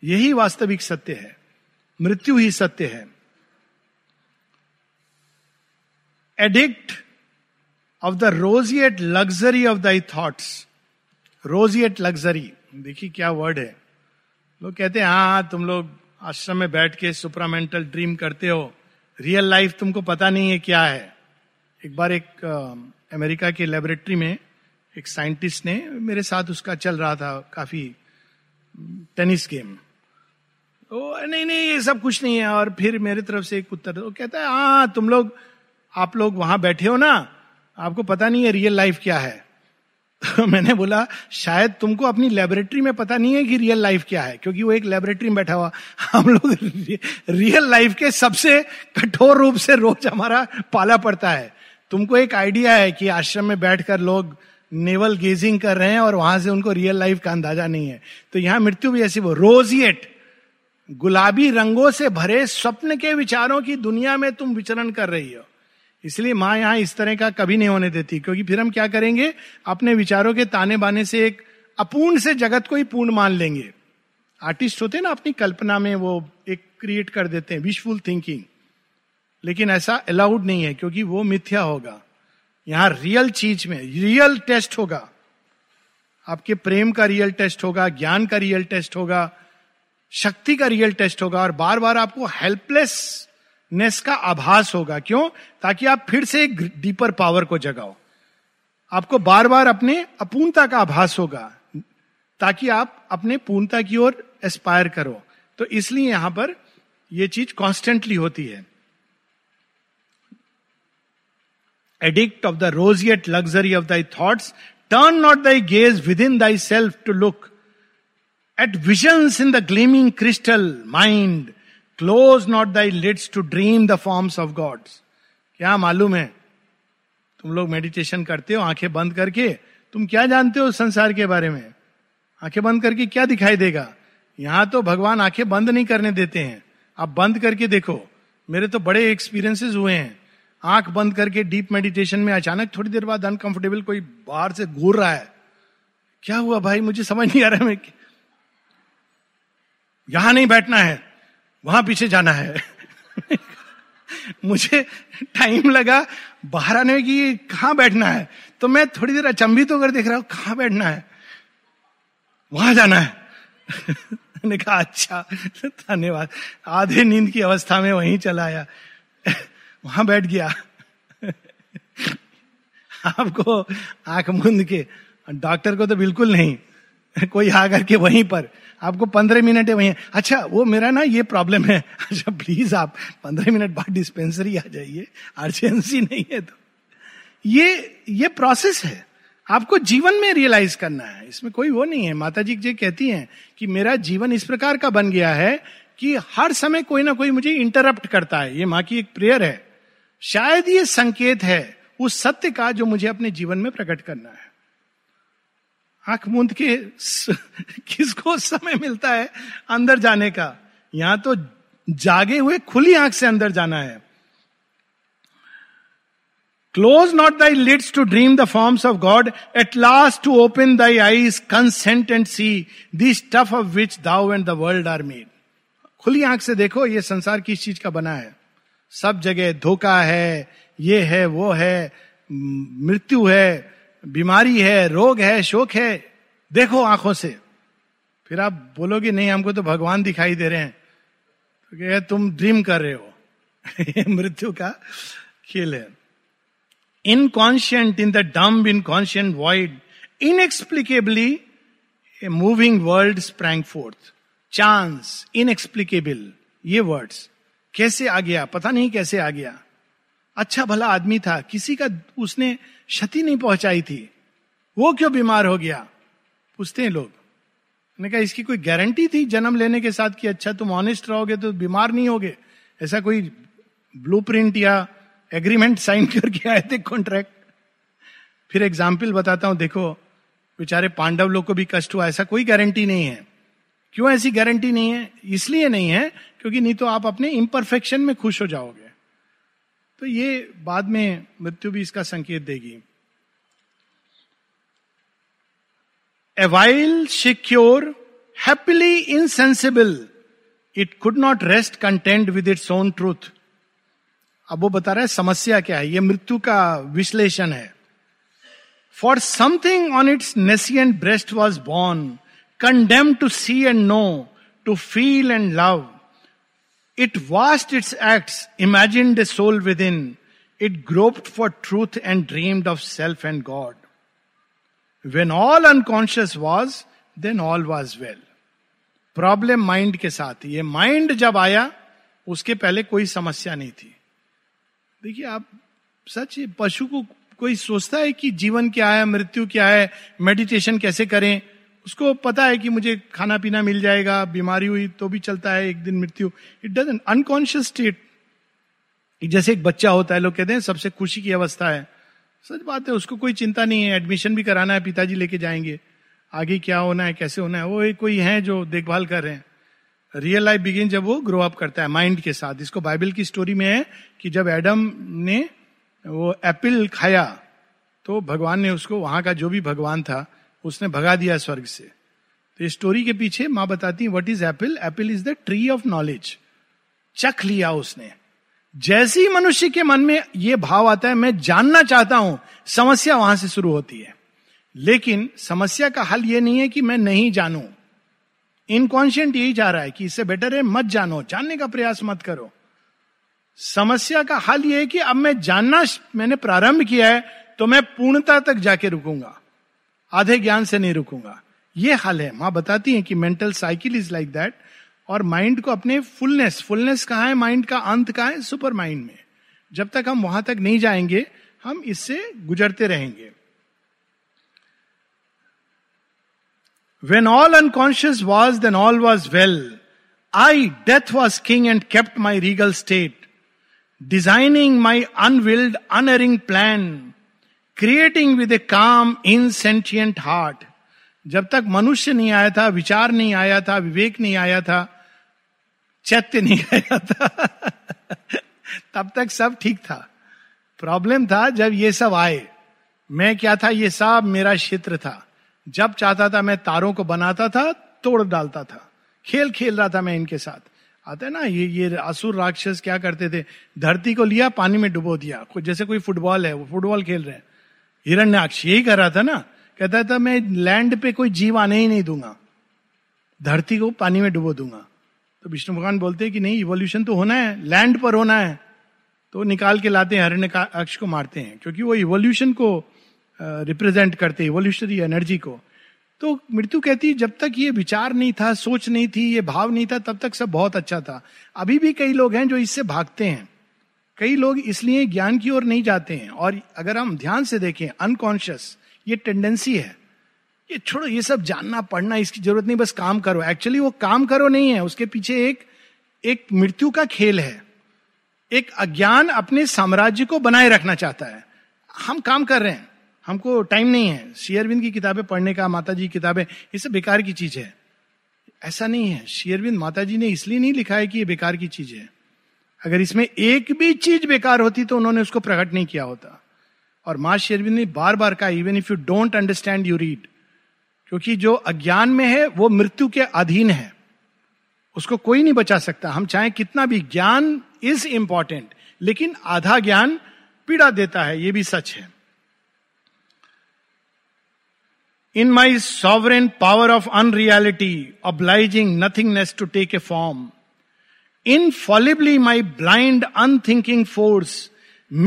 यही वास्तविक सत्य है, मृत्यु ही सत्य है। Addict of the roseate luxury of thy thoughts. Roseate luxury, देखिए क्या वर्ड है। लोग कहते हैं हाँ तुम लोग आश्रम में बैठ के सुपरामेंटल ड्रीम करते हो, रियल लाइफ तुमको पता नहीं है क्या है। एक बार एक अमेरिका के लेबोरेटरी में एक साइंटिस्ट ने, मेरे साथ उसका चल रहा था काफी टेनिस गेम, तो नहीं नहीं ये सब कुछ नहीं है, और फिर मेरे तरफ से एक उत्तर, वो कहता है हाँ तुम लोग, आप लोग वहां बैठे हो ना, आपको पता नहीं है रियल लाइफ क्या है। तो मैंने बोला शायद तुमको अपनी लेबोरेटरी में पता नहीं है कि रियल लाइफ क्या है, क्योंकि वो एक लेबोरेटरी में बैठा हुआ। हम लोग रियल लाइफ के सबसे कठोर रूप से रोज हमारा पाला पड़ता है। तुमको एक आइडिया है कि आश्रम में बैठकर लोग नेवल गेजिंग कर रहे हैं और वहां से उनको रियल लाइफ का अंदाजा नहीं है। तो यहां मृत्यु भी ऐसी, वो रोजिएट गुलाबी रंगों से भरे स्वप्न के विचारों की दुनिया में तुम विचरण कर रही हो। इसलिए माँ यहाँ इस तरह का कभी नहीं होने देती, क्योंकि फिर हम क्या करेंगे, अपने विचारों के ताने बाने से एक अपूर्ण से जगत को ही पूर्ण मान लेंगे। आर्टिस्ट होते हैं ना, अपनी कल्पना में वो एक क्रिएट कर देते हैं, विशफुल थिंकिंग। लेकिन ऐसा अलाउड नहीं है, क्योंकि वो मिथ्या होगा। यहाँ रियल चीज में रियल टेस्ट होगा, आपके प्रेम का रियल टेस्ट होगा, ज्ञान का रियल टेस्ट होगा, शक्ति का रियल टेस्ट होगा, और बार बार आपको हेल्पलेस नेस का आभास होगा। क्यों? ताकि आप फिर से एक डीपर पावर को जगाओ। आपको बार बार अपने अपूर्णता का आभास होगा, ताकि आप अपने पूर्णता की ओर एस्पायर करो। तो इसलिए यहां पर यह चीज कॉन्स्टेंटली होती है। Addict of the roseate luxury of thy thoughts, turn not thy gaze within thyself to look at visions in the gleaming crystal mind, Close not thy lids to dream the forms of gods. क्या मालूम है तुम लोग meditation करते हो आंखें बंद करके, तुम क्या जानते हो संसार के बारे में? आंखें बंद करके क्या दिखाई देगा? यहां तो भगवान आंखें बंद नहीं करने देते हैं। आप बंद करके देखो, मेरे तो बड़े एक्सपीरियंसेस हुए हैं। आंख बंद करके डीप मेडिटेशन में अचानक थोड़ी देर बाद अनकंफर्टेबल, कोई बाहर से घूर रहा है, क्या हुआ भाई मुझे समझ नहीं आ रहा है, मैं यहां नहीं बैठना है, वहां पीछे जाना है। मुझे टाइम लगा बाहर आने में कि कहां बैठना है, तो मैं थोड़ी देर अचंभित होकर देख रहा हूं, कहां बैठना है, वहां जाना है। मैंने कहा अच्छा धन्यवाद, आधे नींद की अवस्था में वहीं चला आया, वहां बैठ गया। आपको आंख मूंद के, डॉक्टर को तो बिल्कुल नहीं, कोई आ करके वहीं पर आपको 15 मिनट है वहीं, अच्छा वो मेरा ना ये प्रॉब्लम है, अच्छा प्लीज आप 15 मिनट बाद डिस्पेंसरी आ जाइए, अर्जेंसी नहीं है। तो ये प्रोसेस है, आपको जीवन में रियलाइज करना है, इसमें कोई वो नहीं है। माताजी जी कहती हैं कि मेरा जीवन इस प्रकार का बन गया है कि हर समय कोई ना कोई मुझे इंटरप्ट करता है। ये माँ की एक प्रेयर है, शायद ये संकेत है उस सत्य का जो मुझे अपने जीवन में प्रकट करना है। आंख मूंद के किसको समय मिलता है अंदर जाने का? यहां तो जागे हुए खुली आंख से अंदर जाना है। Close not thy lids to dream the forms of God, at last to open thy eyes consent and see the stuff of which thou and the world are made. खुली आंख से देखो ये संसार किस चीज का बना है। सब जगह धोखा है, ये है, वो है, मृत्यु है, बीमारी है, रोग है, शोक है। देखो आंखों से, फिर आप बोलोगे नहीं हमको तो भगवान दिखाई दे रहे हैं, तो क्या तुम ड्रीम कर रहे हो। मृत्यु का खेल है। Inconscient in the dumb inconscient void, inexplicably a moving world sprang forth. Chance, inexplicable, ये वर्ड्स कैसे आ गया, पता नहीं कैसे आ गया। अच्छा भला आदमी था, किसी का उसने क्षति नहीं पहुंचाई थी, वो क्यों बीमार हो गया, पूछते हैं लोग। मैंने कहा इसकी कोई गारंटी थी जन्म लेने के साथ कि अच्छा तुम ऑनेस्ट रहोगे तो बीमार नहीं होगे? ऐसा कोई ब्लूप्रिंट या एग्रीमेंट साइन करके आए थे, कॉन्ट्रैक्ट? फिर एग्जाम्पल बताता हूं, देखो बेचारे पांडव लोग को भी कष्ट हुआ, ऐसा कोई गारंटी नहीं है। क्यों ऐसी गारंटी नहीं है? इसलिए नहीं है क्योंकि नहीं तो आप अपने इम्परफेक्शन में खुश हो जाओगे। तो ये बाद में मृत्यु भी इसका संकेत देगी. A while secure, happily insensible, it could not rest content with its own truth. अब वो बता रहा है समस्या क्या है. ये मृत्यु का विश्लेषण है. For something on its nascent breast was born, condemned to see and know, to feel and love. It watched its acts, imagined a soul within. It groped for truth and dreamed of self and God. When all unconscious was, then all was well. Problem mind के साथ. ये mind जब आया उसके पहले कोई समस्या नहीं थी. देखिए आप सच, पशु को कोई सोचता है कि जीवन क्या है, मृत्यु क्या है, मेडिटेशन कैसे करें. उसको पता है कि मुझे खाना पीना मिल जाएगा, बीमारी हुई तो भी चलता है, एक दिन मृत्यु. It doesn't. Unconscious state. जैसे एक बच्चा होता है, लोग कहते हैं सबसे खुशी की अवस्था है. सच बात है, उसको कोई चिंता नहीं है. एडमिशन भी कराना है, पिताजी लेके जाएंगे, आगे क्या होना है कैसे होना है, वो कोई है जो देखभाल कर रहे हैं. रियल लाइफ बिगिन जब वो ग्रो अप करता है माइंड के साथ. इसको बाइबल की स्टोरी में है कि जब एडम ने वो एप्पल खाया तो भगवान ने उसको, वहां का जो भी भगवान था उसने भगा दिया स्वर्ग से. तो इस स्टोरी के पीछे माँ बताती है what is apple. Apple is the tree of knowledge. चख लिया उसने. जैसे ही मनुष्य के मन में ये भाव आता है मैं जानना चाहता हूं, समस्या वहां से शुरू होती है. लेकिन समस्या का हल ये नहीं है कि मैं नहीं जानूं. इनकॉन्शियंट यही जा रहा है कि इससे बेटर है मत जानो, जानने का प्रयास मत करो. समस्या का हल ये है कि अब मैं जानना मैंने प्रारंभ किया है तो मैं पूर्णता तक जाके रुकूंगा, आधे ज्ञान से नहीं रुकूंगा. ये हल है. माँ बताती है कि mental cycle is like that. और माइंड को अपने फुलनेस, फुलनेस कहाँ है, माइंड का अंत कहाँ है, सुपर माइंड में. जब तक हम वहां तक नहीं जाएंगे हम इससे गुजरते रहेंगे. When all unconscious was, then all was well. I, death was king and kept my regal state, designing my unwilled, unerring plan, creating with a calm, insentient heart. जब तक मनुष्य नहीं आया था, विचार नहीं आया था, विवेक नहीं आया था, चैत्य नहीं आया था, तब तक सब ठीक था. प्रॉब्लम था जब ये सब आए. मैं क्या था, ये सब मेरा क्षेत्र था. जब चाहता था मैं तारों को बनाता था, तोड़ डालता था, खेल खेल रहा था मैं इनके साथ. आता है ना ये असुर राक्षस क्या करते थे, धरती को लिया पानी में डुबो दिया. जैसे कोई फुटबॉल है, वो फुटबॉल खेल रहे हैं. हिरण्याक्ष यही कर रहा था ना, कहता था मैं लैंड पे कोई जीव आने ही नहीं दूंगा, धरती को पानी में डुबो दूंगा. तो विष्णु भगवान बोलते हैं कि नहीं, इवोल्यूशन तो होना है, लैंड पर होना है. तो निकाल के लाते हैं, हिरण्याक्ष को मारते हैं, क्योंकि वो इवोल्यूशन को रिप्रेजेंट करते, इवोल्यूशनरी एनर्जी को. तो मृत्यु कहती है जब तक ये विचार नहीं था, सोच नहीं थी, ये भाव नहीं था, तब तक सब बहुत अच्छा था. अभी भी कई लोग हैं जो इससे भागते हैं. कई लोग इसलिए ज्ञान की ओर नहीं जाते हैं. और अगर हम ध्यान से देखें, अनकॉन्शियस ये टेंडेंसी है, ये छोड़ो, ये सब जानना पढ़ना इसकी जरूरत नहीं, बस काम करो. एक्चुअली वो काम करो नहीं है, उसके पीछे एक मृत्यु का खेल है. एक अज्ञान अपने साम्राज्य को बनाए रखना चाहता है. हम काम कर रहे हैं, हमको टाइम नहीं है. श्री अरविंद की किताबें पढ़ने का, माताजी की किताबें, ये सब बेकार की चीज है. ऐसा नहीं है. श्री अरविंद माताजी ने इसलिए नहीं लिखा है कि ये बेकार की चीज है. अगर इसमें एक भी चीज बेकार होती तो उन्होंने उसको प्रकट नहीं किया होता. और माँ श्री अरविंद ने बार बार कहा, even if you don't understand you read, क्योंकि जो अज्ञान में है वो मृत्यु के अधीन है, उसको कोई नहीं बचा सकता. हम चाहे कितना भी, ज्ञान इज इंपॉर्टेंट, लेकिन आधा ज्ञान पीड़ा देता है, ये भी सच है. In my sovereign power of unreality, obliging nothingness to take a form, infallibly my blind unthinking force,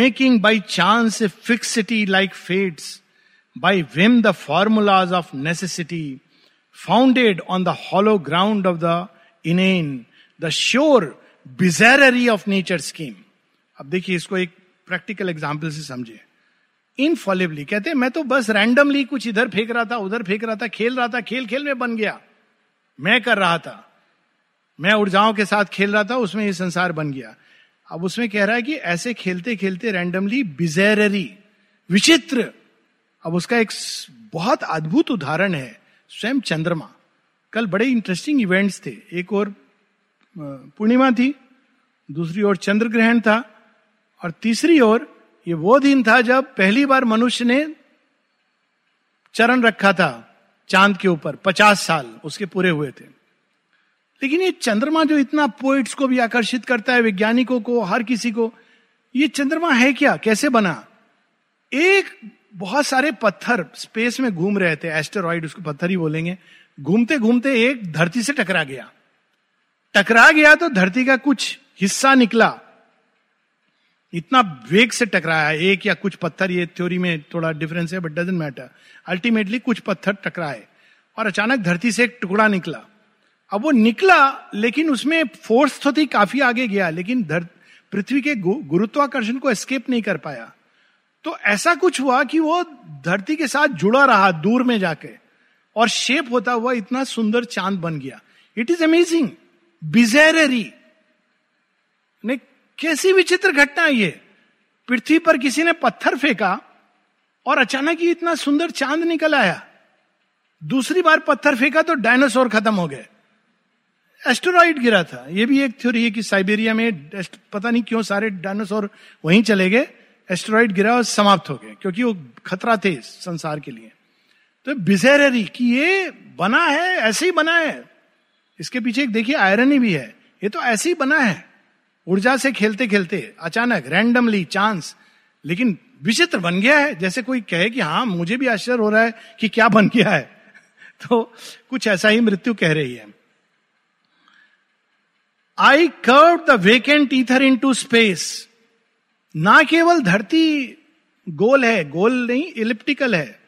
making by chance a fixity like fates, by whim the formulas of necessity, founded on the hollow ground of the inane, the sure bizarrery of nature's scheme. अब देखिए इसको एक practical example से समझे. इनफॉलिबली कहते हैं मैं तो बस रैंडमली कुछ इधर फेंक रहा था, उधर फेंक रहा था, खेल रहा था, खेल खेल में बन गया. मैं कर रहा था, मैं ऊर्जाओं के साथ खेल रहा था, उसमें ये संसार बन गया. अब उसमें कह रहा है कि ऐसे खेलते खेलते रैंडमली, बिज़ेररी, विचित्र. अब उसका एक बहुत अद्भुत उदाहरण है स्वयं चंद्रमा. कल बड़े इंटरेस्टिंग इवेंट्स थे. एक और पूर्णिमा थी, दूसरी ओर चंद्र ग्रहण था. और तीसरी ओर ये वो दिन था जब पहली बार मनुष्य ने चरण रखा था चांद के ऊपर, 50 साल उसके पूरे हुए थे। लेकिन ये चंद्रमा जो इतना पोइट्स को भी आकर्षित करता है, वैज्ञानिकों को, हर किसी को, ये चंद्रमा है क्या, कैसे बना? एक बहुत सारे पत्थर स्पेस में घूम रहे थे, एस्टेरॉइड, उसको पत्थर ही बोलेंगे, घूमते घूमते एक धरती से टकरा गया तो धरती का कुछ हिस्सा निकला, इतना वेग से टकराया एक या कुछ पत्थर, ये थ्योरी में थोड़ा डिफरेंस है बट डजंट मैटर, अल्टीमेटली कुछ पत्थर टकराए और अचानक धरती से एक टुकड़ा निकला। अब वो निकला लेकिन उसमें फोर्स तो थी, काफी आगे गया, लेकिन पृथ्वी के गुरुत्वाकर्षण को एस्केप नहीं कर पाया। तो ऐसा कुछ हुआ कि वो धरती के साथ जुड़ा रहा दूर में जाके और शेप होता हुआ इतना सुंदर चांद बन गया। इट इज अमेजिंग, बिज़ारेरी, कैसी विचित्र घटना है ये। पृथ्वी पर किसी ने पत्थर फेंका और अचानक ही इतना सुंदर चांद निकल आया। दूसरी बार पत्थर फेंका तो डायनासोर खत्म हो गए, एस्टेरॉइड गिरा था। ये भी एक थ्योरी है कि साइबेरिया में पता नहीं क्यों सारे डायनासोर वहीं चले गए, एस्टेरॉइड गिरा और समाप्त हो गए, क्योंकि वो खतरा थे संसार के लिए। तो बिज़ारेरी कि ये बना है, ऐसे ही बना है, इसके पीछे एक देखिए आयरनी भी है, ये तो ऐसे ही बना है, ऊर्जा से खेलते खेलते अचानक रैंडमली चांस, लेकिन विचित्र बन गया है। जैसे कोई कहे कि हाँ मुझे भी आश्चर्य हो रहा है कि क्या बन गया है। तो कुछ ऐसा ही मृत्यु कह रही है। I curved the vacant ether into space. ना केवल धरती गोल है, गोल नहीं इलिप्टिकल है,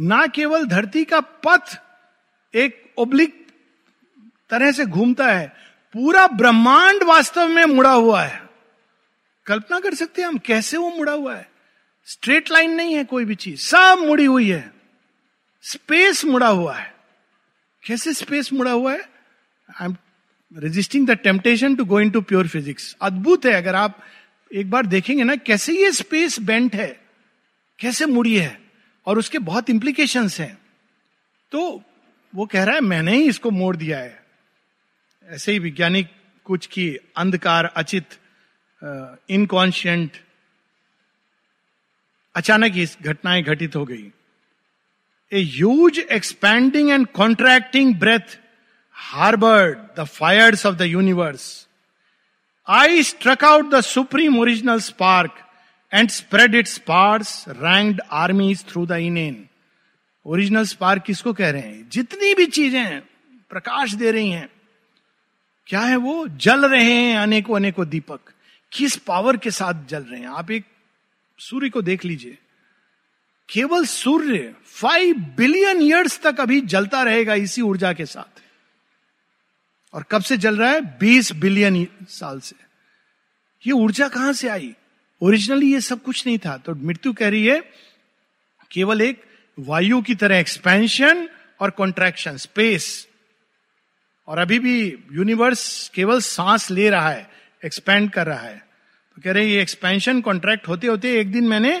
ना केवल धरती का पथ एक ओब्लिक तरह से घूमता है, पूरा ब्रह्मांड वास्तव में मुड़ा हुआ है। कल्पना कर सकते हैं हम कैसे वो मुड़ा हुआ है। स्ट्रेट लाइन नहीं है कोई भी चीज, सब मुड़ी हुई है। स्पेस मुड़ा हुआ है। कैसे स्पेस मुड़ा हुआ है? I am resisting the temptation to go into pure physics. अद्भुत है, अगर आप एक बार देखेंगे ना कैसे ये स्पेस बेंट है, कैसे मुड़ी है, और उसके बहुत इंप्लीकेशंस हैं। तो वो कह रहा है मैंने ही इसको मोड़ दिया है। ऐसे ही वैज्ञानिक कुछ की अंधकार, अचित, इनकॉन्शियंट, अचानक इस घटनाएं घटित हो गई। A huge expanding and contracting breath harboured the fires of the universe. I struck out the supreme original spark and spread its sparse ranked armies through the inane. Original spark किसको कह रहे हैं? जितनी भी चीजें प्रकाश दे रही हैं, क्या है वो? जल रहे हैं अनेकों अनेकों दीपक। किस पावर के साथ जल रहे हैं? आप एक सूर्य को देख लीजिए, केवल सूर्य 5 बिलियन ईयर्स तक अभी जलता रहेगा इसी ऊर्जा के साथ। और कब से जल रहा है? 20 बिलियन साल से। ये ऊर्जा कहां से आई? ओरिजिनली ये सब कुछ नहीं था। तो मृत्यु कह रही है केवल एक वायु की तरह एक्सपेंशन और कॉन्ट्रैक्शन, स्पेस। और अभी भी यूनिवर्स केवल सांस ले रहा है, एक्सपैंड कर रहा है। तो कह रहे ये एक्सपेंशन कॉन्ट्रैक्ट होते होते एक दिन मैंने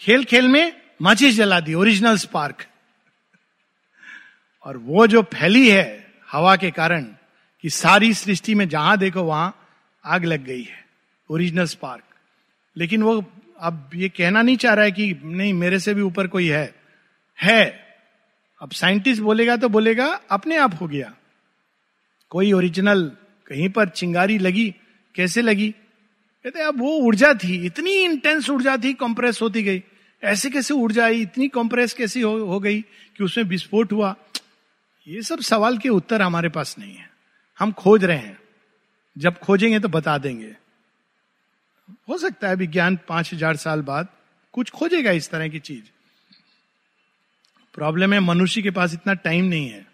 खेल खेल में माचिस जला दी, ओरिजिनल स्पार्क। और वो जो फैली है हवा के कारण कि सारी सृष्टि में जहां देखो वहां आग लग गई है, ओरिजिनल स्पार्क। लेकिन वो अब ये कहना नहीं चाह रहा है कि नहीं मेरे से भी ऊपर कोई है। अब साइंटिस्ट बोलेगा तो बोलेगा अपने आप हो गया। कोई ओरिजिनल कहीं पर चिंगारी लगी, कैसे लगी? कहते अब वो ऊर्जा थी, इतनी इंटेंस ऊर्जा थी, कंप्रेस होती गई। ऐसे कैसे ऊर्जा आई, इतनी कंप्रेस कैसी हो गई कि उसमें विस्फोट हुआ? ये सब सवाल के उत्तर हमारे पास नहीं है, हम खोज रहे हैं। जब खोजेंगे तो बता देंगे। हो सकता है विज्ञान 5000 साल बाद कुछ खोजेगा इस तरह की चीज। प्रॉब्लम है मनुष्य के पास इतना टाइम नहीं है,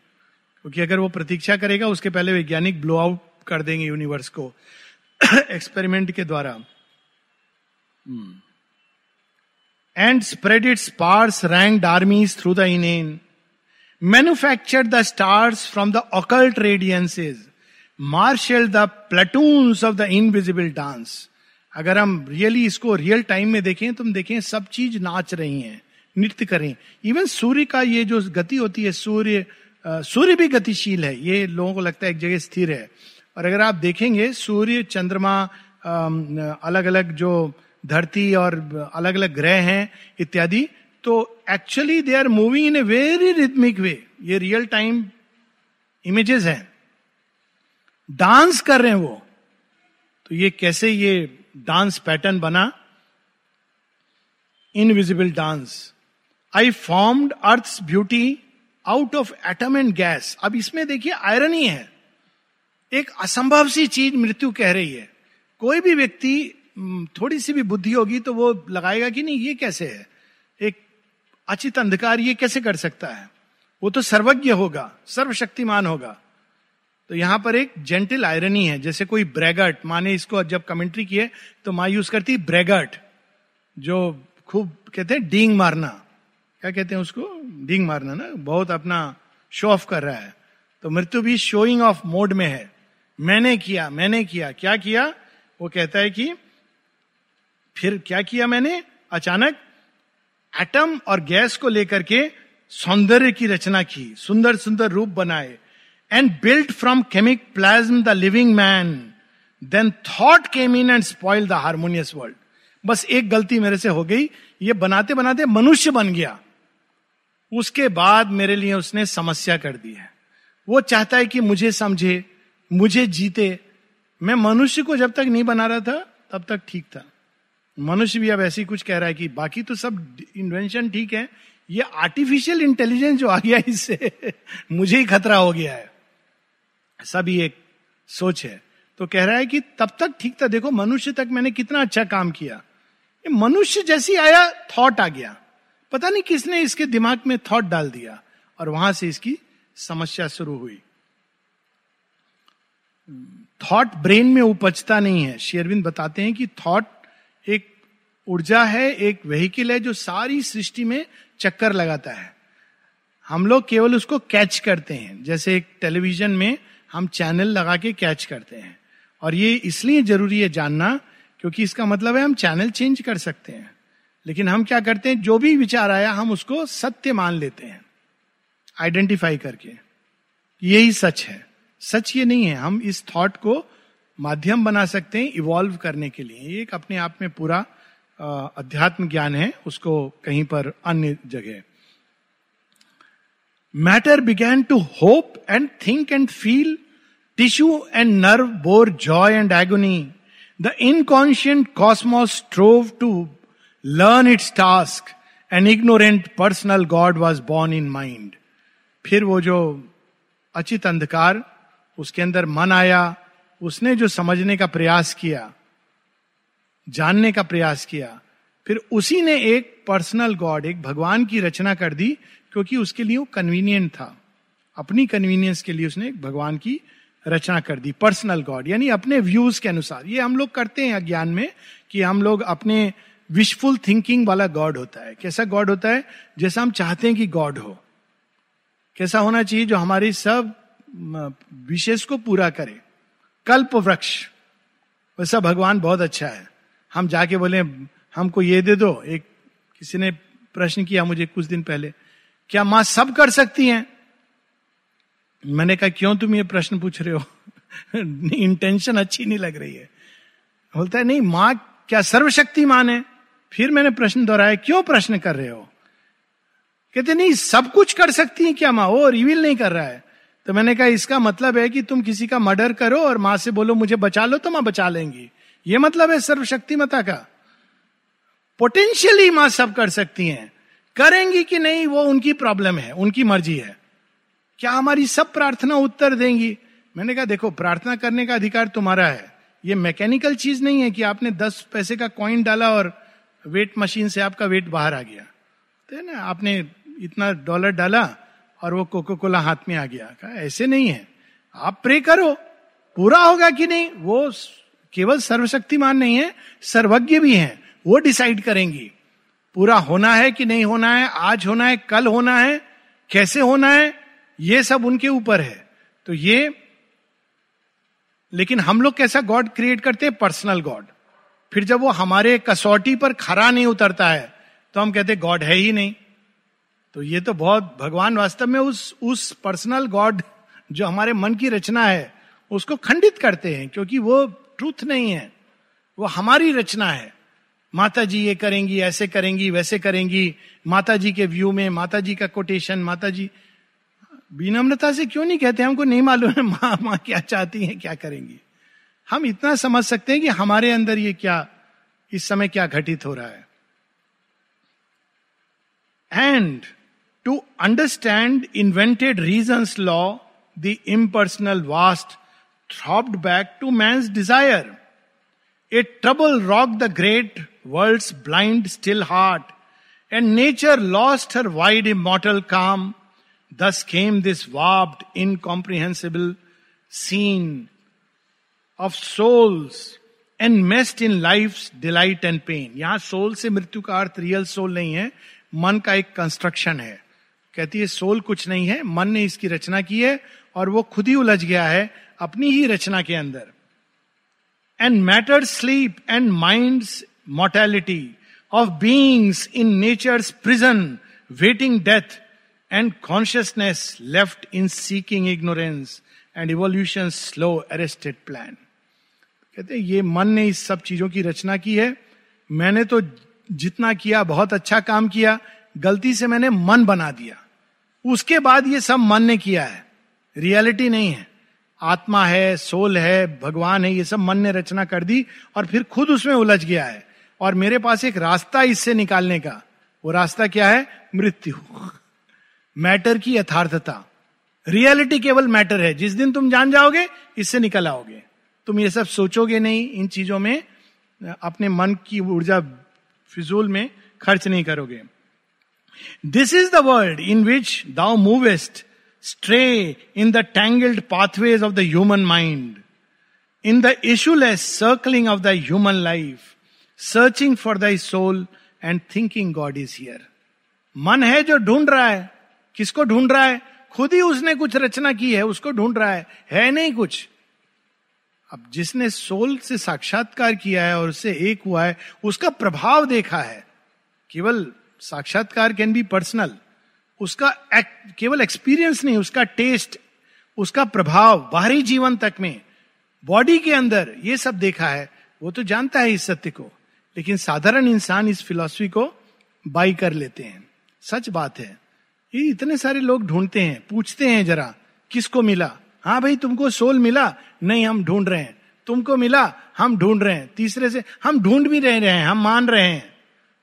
क्योंकि अगर वो प्रतीक्षा करेगा उसके पहले वैज्ञानिक ब्लो आउट कर देंगे यूनिवर्स को एक्सपेरिमेंट के द्वारा। And spread its sparse ranked armies through the inane, manufactured the stars from the occult radiances, marshal the platoons of the invisible dance. अगर हम रियली इसको रियल टाइम में देखें, तुम देखें सब चीज नाच रही है, नृत्य करें। इवन सूर्य का ये जो गति होती है, सूर्य भी गतिशील है। ये लोगों को लगता है एक जगह स्थिर है, और अगर आप देखेंगे सूर्य, चंद्रमा, अलग अलग जो धरती और अलग अलग ग्रह हैं इत्यादि, तो actually they are moving in a very rhythmic way. ये रियल टाइम इमेजेस हैं, डांस कर रहे हैं वो. तो ये कैसे ये डांस पैटर्न बना? Invisible dance. I formed earth's beauty out of atom and gas. अब इसमें देखिए आयरनी है, एक असंभव सी चीज मृत्यु कह रही है. कोई भी व्यक्ति थोड़ी सी भी बुद्धि होगी तो वो लगाएगा कि नहीं ये कैसे है, एक अचित अंधकार ये कैसे कर सकता है, वो तो सर्वज्ञ होगा, सर्वशक्तिमान होगा. तो यहां पर एक जेंटल आयरनी है, जैसे कोई ब्रैगर्ट, माने इसको जब कमेंट्री किए तो माँ यूज करती ब्रैगर्ट, जो खूब कहते हैं डींग मारना, क्या कहते हैं उसको, डींग मारना ना, बहुत अपना शो ऑफ कर रहा है. तो मृत्यु भी शोइंग ऑफ मोड में है, मैंने किया, मैंने किया. क्या किया? वो कहता है कि फिर क्या किया मैंने, अचानक एटम और गैस को लेकर के सौंदर्य की रचना की, सुंदर सुंदर रूप बनाए. And built from chemic plasm the living man, then thought came in and spoil the harmonious world. बस एक गलती मेरे से हो गई, ये बनाते बनाते मनुष्य बन गया, उसके बाद मेरे लिए उसने समस्या कर दी है. वो चाहता है कि मुझे समझे, मुझे जीते. मैं मनुष्य को जब तक नहीं बना रहा था तब तक ठीक था. मनुष्य भी अब ऐसी कुछ कह रहा है कि बाकी तो सब इन्वेंशन ठीक है, ये आर्टिफिशियल इंटेलिजेंस जो आ गया इससे मुझे ही खतरा हो गया है. सब ही एक सोच है. तो कह रहा है कि तब तक ठीक था, देखो मनुष्य तक मैंने कितना अच्छा काम किया. मनुष्य जैसी आया थॉट आ गया, पता नहीं किसने इसके दिमाग में थॉट डाल दिया, और वहां से इसकी समस्या शुरू हुई. थॉट ब्रेन में उपजता नहीं है. श्री अरविंद बताते हैं कि थॉट एक ऊर्जा है, एक व्हीकल है जो सारी सृष्टि में चक्कर लगाता है. हम लोग केवल उसको कैच करते हैं, जैसे एक टेलीविजन में हम चैनल लगा के कैच करते हैं. और ये इसलिए जरूरी है जानना क्योंकि इसका मतलब है हम चैनल चेंज कर सकते हैं. लेकिन हम क्या करते हैं, जो भी विचार आया हम उसको सत्य मान लेते हैं, आइडेंटिफाई करके यही सच है. सच ये नहीं है. हम इस थॉट को माध्यम बना सकते हैं इवॉल्व करने के लिए. ये एक अपने आप में पूरा अध्यात्म ज्ञान है, उसको कहीं पर अन्य जगह. Matter began to hope and think and feel. Tissue and nerve bore joy and agony. The inconscient cosmos strove to learn its task. An ignorant personal God was born in mind. फिर वो जो अचित अंधकार, उसके अंदर मन आया, उसने जो समझने का प्रयास किया, जानने का प्रयास किया, फिर उसी ने एक पर्सनल गॉड, एक भगवान की रचना कर दी, क्योंकि उसके लिए वो कन्वीनियंट था. अपनी कन्वीनियंस के लिए उसने एक भगवान की रचना कर दी, पर्सनल गॉड, यानी अपने व्यूज के अनुसार. ये हम लोग करते हैं अज्ञान में कि हम लोग अपने विशफुल थिंकिंग वाला गॉड होता है. कैसा गॉड होता है? जैसा हम चाहते हैं कि गॉड हो. कैसा होना चाहिए? जो हमारी सब विशेष को पूरा करे. कल्प वृक्ष वैसा भगवान बहुत अच्छा है. हम जाके बोले हमको ये दे दो. एक किसी ने प्रश्न किया मुझे कुछ दिन पहले, क्या माँ सब कर सकती हैं? मैंने कहा क्यों तुम ये प्रश्न पूछ रहे हो इंटेंशन अच्छी नहीं लग रही है. बोलता है नहीं माँ क्या सर्वशक्तिमान है? फिर मैंने प्रश्न दोहराया, क्यों प्रश्न कर रहे हो? कहते नहीं सब कुछ कर सकती है क्या माँ? वो रिवील नहीं कर रहा है. तो मैंने कहा इसका मतलब है कि तुम किसी का मर्डर करो और माँ से बोलो मुझे बचा लो तो माँ बचा लेंगी. ये मतलब है सर्वशक्तिमता का. पोटेंशियली माँ सब कर सकती हैं, करेंगी कि नहीं वो उनकी प्रॉब्लम है, उनकी मर्जी है. क्या हमारी सब प्रार्थना उत्तर देंगी? मैंने कहा देखो प्रार्थना करने का अधिकार तुम्हारा है. ये मैकेनिकल चीज नहीं है कि आपने 10 पैसे का कॉइन डाला और वेट मशीन से आपका वेट बाहर आ गया. तो है ना, आपने इतना डॉलर डाला और वो कोको कोला हाथ में आ गया. ऐसे नहीं है. आप प्रे करो, पूरा होगा कि नहीं वो केवल सर्वशक्तिमान नहीं है, सर्वज्ञ भी हैं. वो डिसाइड करेंगी पूरा होना है कि नहीं होना है, आज होना है, कल होना है, कैसे होना है, ये सब उनके ऊपर है. तो ये, लेकिन हम लोग कैसा गॉड क्रिएट करते हैं? Personal God. फिर जब वो हमारे कसौटी पर खरा नहीं उतरता है तो हम कहते गॉड है ही नहीं. तो ये तो बहुत, भगवान वास्तव में उस पर्सनल गॉड जो हमारे मन की रचना है उसको खंडित करते हैं, क्योंकि वो ट्रूथ नहीं है, वो हमारी रचना है. माताजी ये करेंगी, ऐसे करेंगी, वैसे करेंगी, माताजी के व्यू में माताजी का कोटेशन, माताजी। विनम्रता से क्यों नहीं कहते हमको नहीं मालूम है माँ क्या चाहती हैं, क्या करेंगी। हम इतना समझ सकते हैं कि हमारे अंदर ये क्या इस समय क्या घटित हो रहा है। And to understand invented reasons law the impersonal vast throbbed back to man's desire a trouble rock the great world's blind still heart and nature lost her wide immortal calm Thus came this warped, incomprehensible scene of souls enmeshed in life's delight and pain. यहाँ soul से मृत्यु का अर्थ real soul नहीं है, मन का एक construction है। कहती है सोल कुछ नहीं है, मन ने इसकी रचना की है और वो खुद ही उलझ गया है अपनी ही रचना के अंदर। And matter sleep and mind's mortality of beings in nature's prison waiting death. And consciousness left in seeking ignorance and evolution's slow arrested plan. कहते हैं ये मन ने इस सब चीजों की रचना की है, मैंने तो जितना किया बहुत अच्छा काम किया, गलती से मैंने मन बना दिया, उसके बाद ये सब मन ने किया है, रियलिटी नहीं है। आत्मा है, सोल है, भगवान है, ये सब मन ने रचना कर दी और फिर खुद उसमें उलझ गया है। और मेरे पास एक रास्ता इससे निकालने का, वो रास्ता क्या है? मृत्यु, मैटर की यथार्थता। रियलिटी केवल मैटर है, जिस दिन तुम जान जाओगे इससे निकल आओगे, तुम ये सब सोचोगे नहीं, इन चीजों में अपने मन की ऊर्जा फिजूल में खर्च नहीं करोगे। This is the world in which thou movest stray in the tangled pathways of the human mind in the issueless circling of the human life searching for thy soul and thinking God is here. मन है जो ढूंढ रहा है, किसको ढूंढ रहा है? खुद ही उसने कुछ रचना की है, उसको ढूंढ रहा है नहीं कुछ। अब जिसने सोल से साक्षात्कार किया है और उससे एक हुआ है, उसका प्रभाव देखा है। केवल साक्षात्कार कैन बी पर्सनल, उसका केवल एक्सपीरियंस नहीं, उसका टेस्ट, उसका प्रभाव बाहरी जीवन तक में, बॉडी के अंदर ये सब देखा है, वो तो जानता है इस सत्य को। लेकिन साधारण इंसान इस फिलॉसफी को बाई कर लेते हैं। सच बात है, ये इतने सारे लोग ढूंढते हैं, पूछते हैं जरा किसको मिला? हाँ भाई तुमको सोल मिला? नहीं, हम ढूंढ रहे हैं। तुमको मिला? हम ढूंढ रहे हैं। तीसरे से हम ढूंढ भी रहे हैं, हम मान रहे हैं।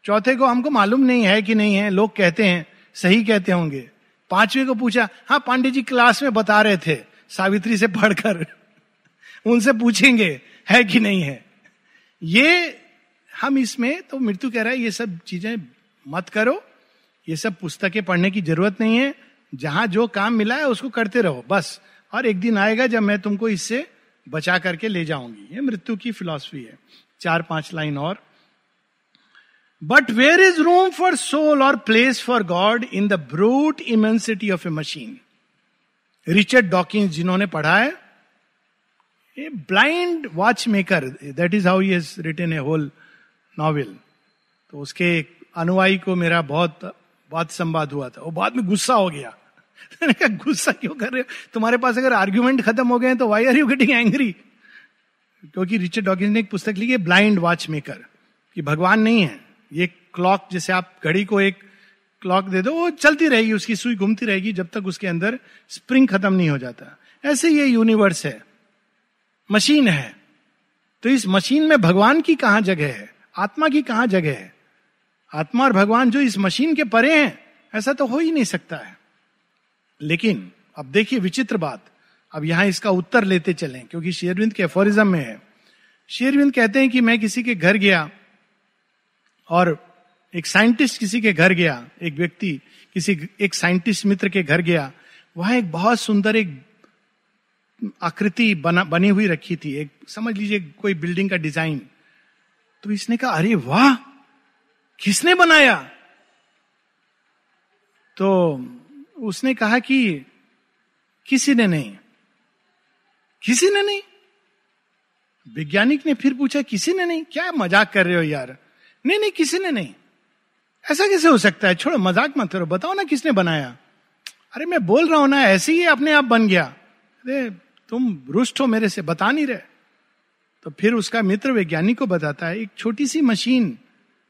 चौथे को हमको मालूम नहीं है कि नहीं है, लोग कहते हैं, सही कहते होंगे। पांचवे को पूछा, हाँ पांडे जी क्लास में बता रहे थे सावित्री से पढ़कर, उनसे पूछेंगे है कि नहीं है। ये हम इसमें तो मृत्यु कह रहा है, ये सब चीजें मत करो, ये सब पुस्तकें पढ़ने की जरूरत नहीं है। जहां जो काम मिला है उसको करते रहो बस, और एक दिन आएगा जब मैं तुमको इससे बचा करके ले जाऊंगी। ये मृत्यु की फिलॉसफी है। 4-5 लाइन और। But where is room for soul और place for God in the brute immensity of a machine. रिचर्ड डॉकिंस जिन्होंने पढ़ा है, a blind watchmaker, that is how he has written a whole novel. तो उसके अनुयायी को मेरा बहुत बात संवाद हुआ था, वो बाद में गुस्सा हो गया। मैंने कहा गुस्सा क्यों कर रहे हो, तुम्हारे पास अगर आर्ग्यूमेंट खत्म हो गए हैं तो why are you getting angry. क्योंकि रिचर्ड डॉकिंस ने एक पुस्तक लिखी है ब्लाइंड वॉच मेकर, कि भगवान नहीं है, ये क्लॉक, जैसे आप घड़ी को एक क्लॉक दे दो, वो चलती रहेगी, उसकी सुई घूमती रहेगी जब तक उसके अंदर स्प्रिंग खत्म नहीं हो जाता। ऐसे ये यूनिवर्स है, मशीन है। तो इस मशीन में भगवान की कहां जगह है, आत्मा की कहां जगह है? आत्मा और भगवान जो इस मशीन के परे हैं, ऐसा तो हो ही नहीं सकता है। लेकिन अब देखिए विचित्र बात, अब यहां इसका उत्तर लेते चलें, क्योंकि श्री अरविंद के एफोरिज्म में है। श्री अरविंद कहते हैं कि मैं किसी के घर गया, और एक साइंटिस्ट किसी के घर गया, एक व्यक्ति एक साइंटिस्ट मित्र के घर गया, वहां एक बहुत सुंदर एक आकृति बनी हुई रखी थी, एक समझ लीजिए कोई बिल्डिंग का डिजाइन। तो इसने कहा अरे वाह किसने बनाया? तो उसने कहा कि किसी ने नहीं, किसी ने नहीं। वैज्ञानिक ने फिर पूछा किसी ने नहीं? क्या मजाक कर रहे हो यार, नहीं नहीं किसी ने नहीं, ऐसा कैसे हो सकता है, छोड़ो मजाक मत करो, बताओ ना किसने बनाया। अरे मैं बोल रहा हूं ना, ऐसे ही अपने आप बन गया। अरे तुम रुष्ट हो मेरे से, बता नहीं रहे। तो फिर उसका मित्र वैज्ञानिक को बताता है, एक छोटी सी मशीन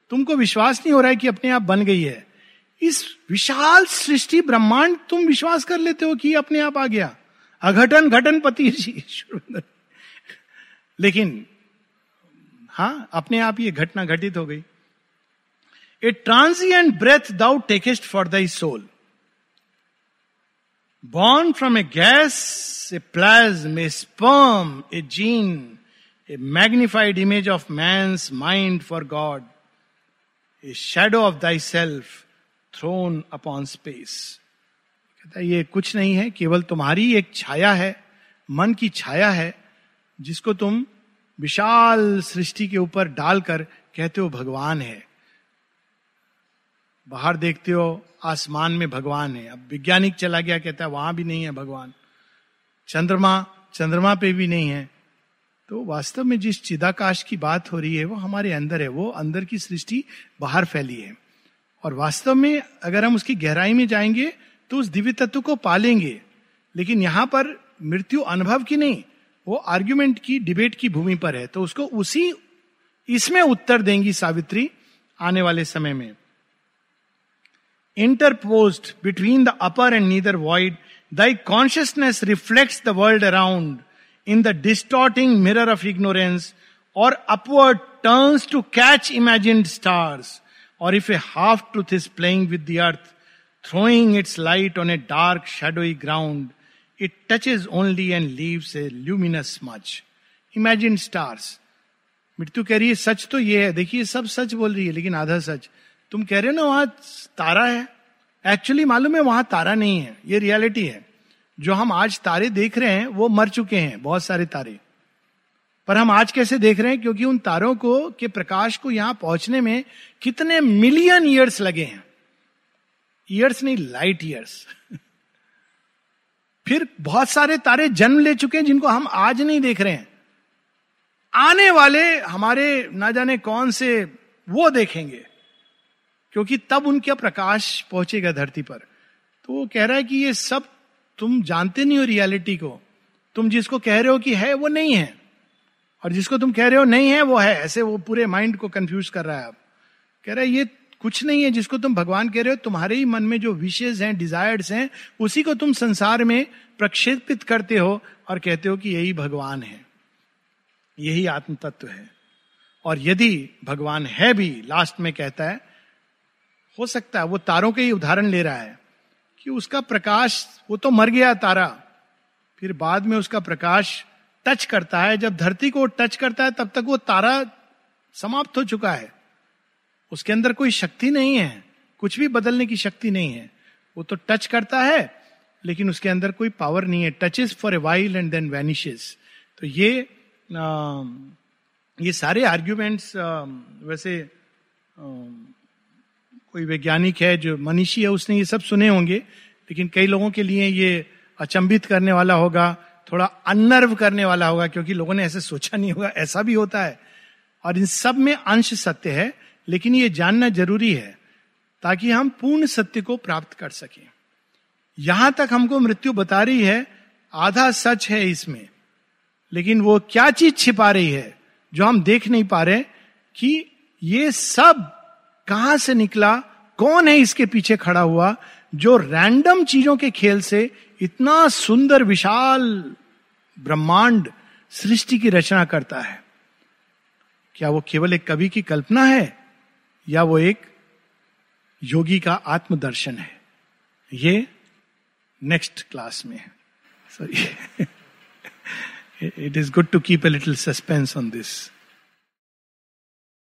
तुमको विश्वास नहीं हो रहा है कि अपने आप बन गई है। इस विशाल सृष्टि ब्रह्मांड तुम विश्वास कर लेते हो कि अपने आप आ गया, अघटन घटन पति। लेकिन हाँ, अपने आप ये घटना घटित हो गई। A transient breath thou takest for thy soul, born from a gas, a plasm, a sperm, a gene, a magnified image of man's mind for God, a shadow of thy self thrown upon space. कहता है ये कुछ नहीं है, केवल तुम्हारी एक छाया है, मन की छाया है, जिसको तुम विशाल सृष्टि के ऊपर डालकर कहते हो भगवान है। बाहर देखते हो आसमान में भगवान है, अब वैज्ञानिक चला गया कहता है वहां भी नहीं है भगवान, चंद्रमा पे भी नहीं है। तो वास्तव में जिस चिदाकाश की बात हो रही है वो हमारे अंदर है, वो अंदर की सृष्टि बाहर फैली है। और वास्तव में अगर हम उसकी गहराई में जाएंगे तो उस दिव्य तत्व को पालेंगे। लेकिन यहाँ पर मृत्यु अनुभव की नहीं, वो आर्ग्यूमेंट की, डिबेट की भूमि पर है, तो उसको उसी इसमें उत्तर देंगी सावित्री आने वाले समय में। Interposed between the upper and nether void, thy consciousness reflects the world around in the distorting mirror of ignorance, और upward turns to catch imagined stars, or if a half truth is playing with the earth, throwing its light on a dark shadowy ground, it touches only and leaves a luminous smudge. Imagine stars. मृत्यु कह रही है सच तो ये है, देखिए सब सच बोल रही है लेकिन आधा सच। तुम कह रहे हो ना वहां तारा है, एक्चुअली मालूम है वहां तारा नहीं है, ये रियलिटी है। जो हम आज तारे देख रहे हैं वो मर चुके हैं, बहुत सारे तारे। पर हम आज कैसे देख रहे हैं, क्योंकि उन तारों को के प्रकाश को यहां पहुंचने में कितने मिलियन ईयर्स लगे हैं, ईयर्स नहीं लाइट ईयर्स। फिर बहुत सारे तारे जन्म ले चुके हैं जिनको हम आज नहीं देख रहे हैं, आने वाले हमारे ना जाने कौन से वो देखेंगे, क्योंकि तब उनका प्रकाश पहुंचेगा धरती पर। तो वो कह रहा है कि ये सब तुम जानते नहीं हो रियलिटी को, तुम जिसको कह रहे हो कि है वो नहीं है, और जिसको तुम कह रहे हो नहीं है वो है। ऐसे वो पूरे माइंड को कंफ्यूज कर रहा है। अब कह रहा है ये कुछ नहीं है जिसको तुम भगवान कह रहे हो, तुम्हारे ही मन में जो विशेष हैं, डिजायर्स हैं, उसी को तुम संसार में प्रक्षेपित करते हो और कहते हो कि यही भगवान है, यही आत्म तत्व है। और यदि भगवान है भी, लास्ट में कहता है, हो सकता है वो तारों के ही उदाहरण ले रहा है कि उसका प्रकाश, वो तो मर गया तारा, फिर बाद में उसका प्रकाश टच करता है, जब धरती को टच करता है तब तक वो तारा समाप्त हो चुका है, उसके अंदर कोई शक्ति नहीं है, कुछ भी बदलने की शक्ति नहीं है। वो तो टच करता है लेकिन उसके अंदर कोई पावर नहीं है, touches for a while and then vanishes. तो ये सारे आर्ग्यूमेंट्स, वैसे कोई वैज्ञानिक है जो मनीषी है उसने ये सब सुने होंगे, लेकिन कई लोगों के लिए ये अचंभित करने वाला होगा, थोड़ा अनर्व करने वाला होगा, क्योंकि लोगों ने ऐसे सोचा नहीं होगा ऐसा भी होता है। और इन सब में अंश सत्य है, लेकिन ये जानना जरूरी है ताकि हम पूर्ण सत्य को प्राप्त कर सकें। यहां तक हमको मृत्यु बता रही है, आधा सच है इसमें, लेकिन वो क्या चीज छिपा रही है जो हम देख नहीं पा रहे, कि ये सब कहां से निकला, कौन है इसके पीछे खड़ा हुआ, जो रैंडम चीजों के खेल से इतना सुंदर विशाल ब्रह्मांड सृष्टि की रचना करता है। क्या वो केवल एक कवि की कल्पना है, या वो एक योगी का आत्मदर्शन है, ये नेक्स्ट क्लास में है। Sorry, it is good to keep a little suspense on this.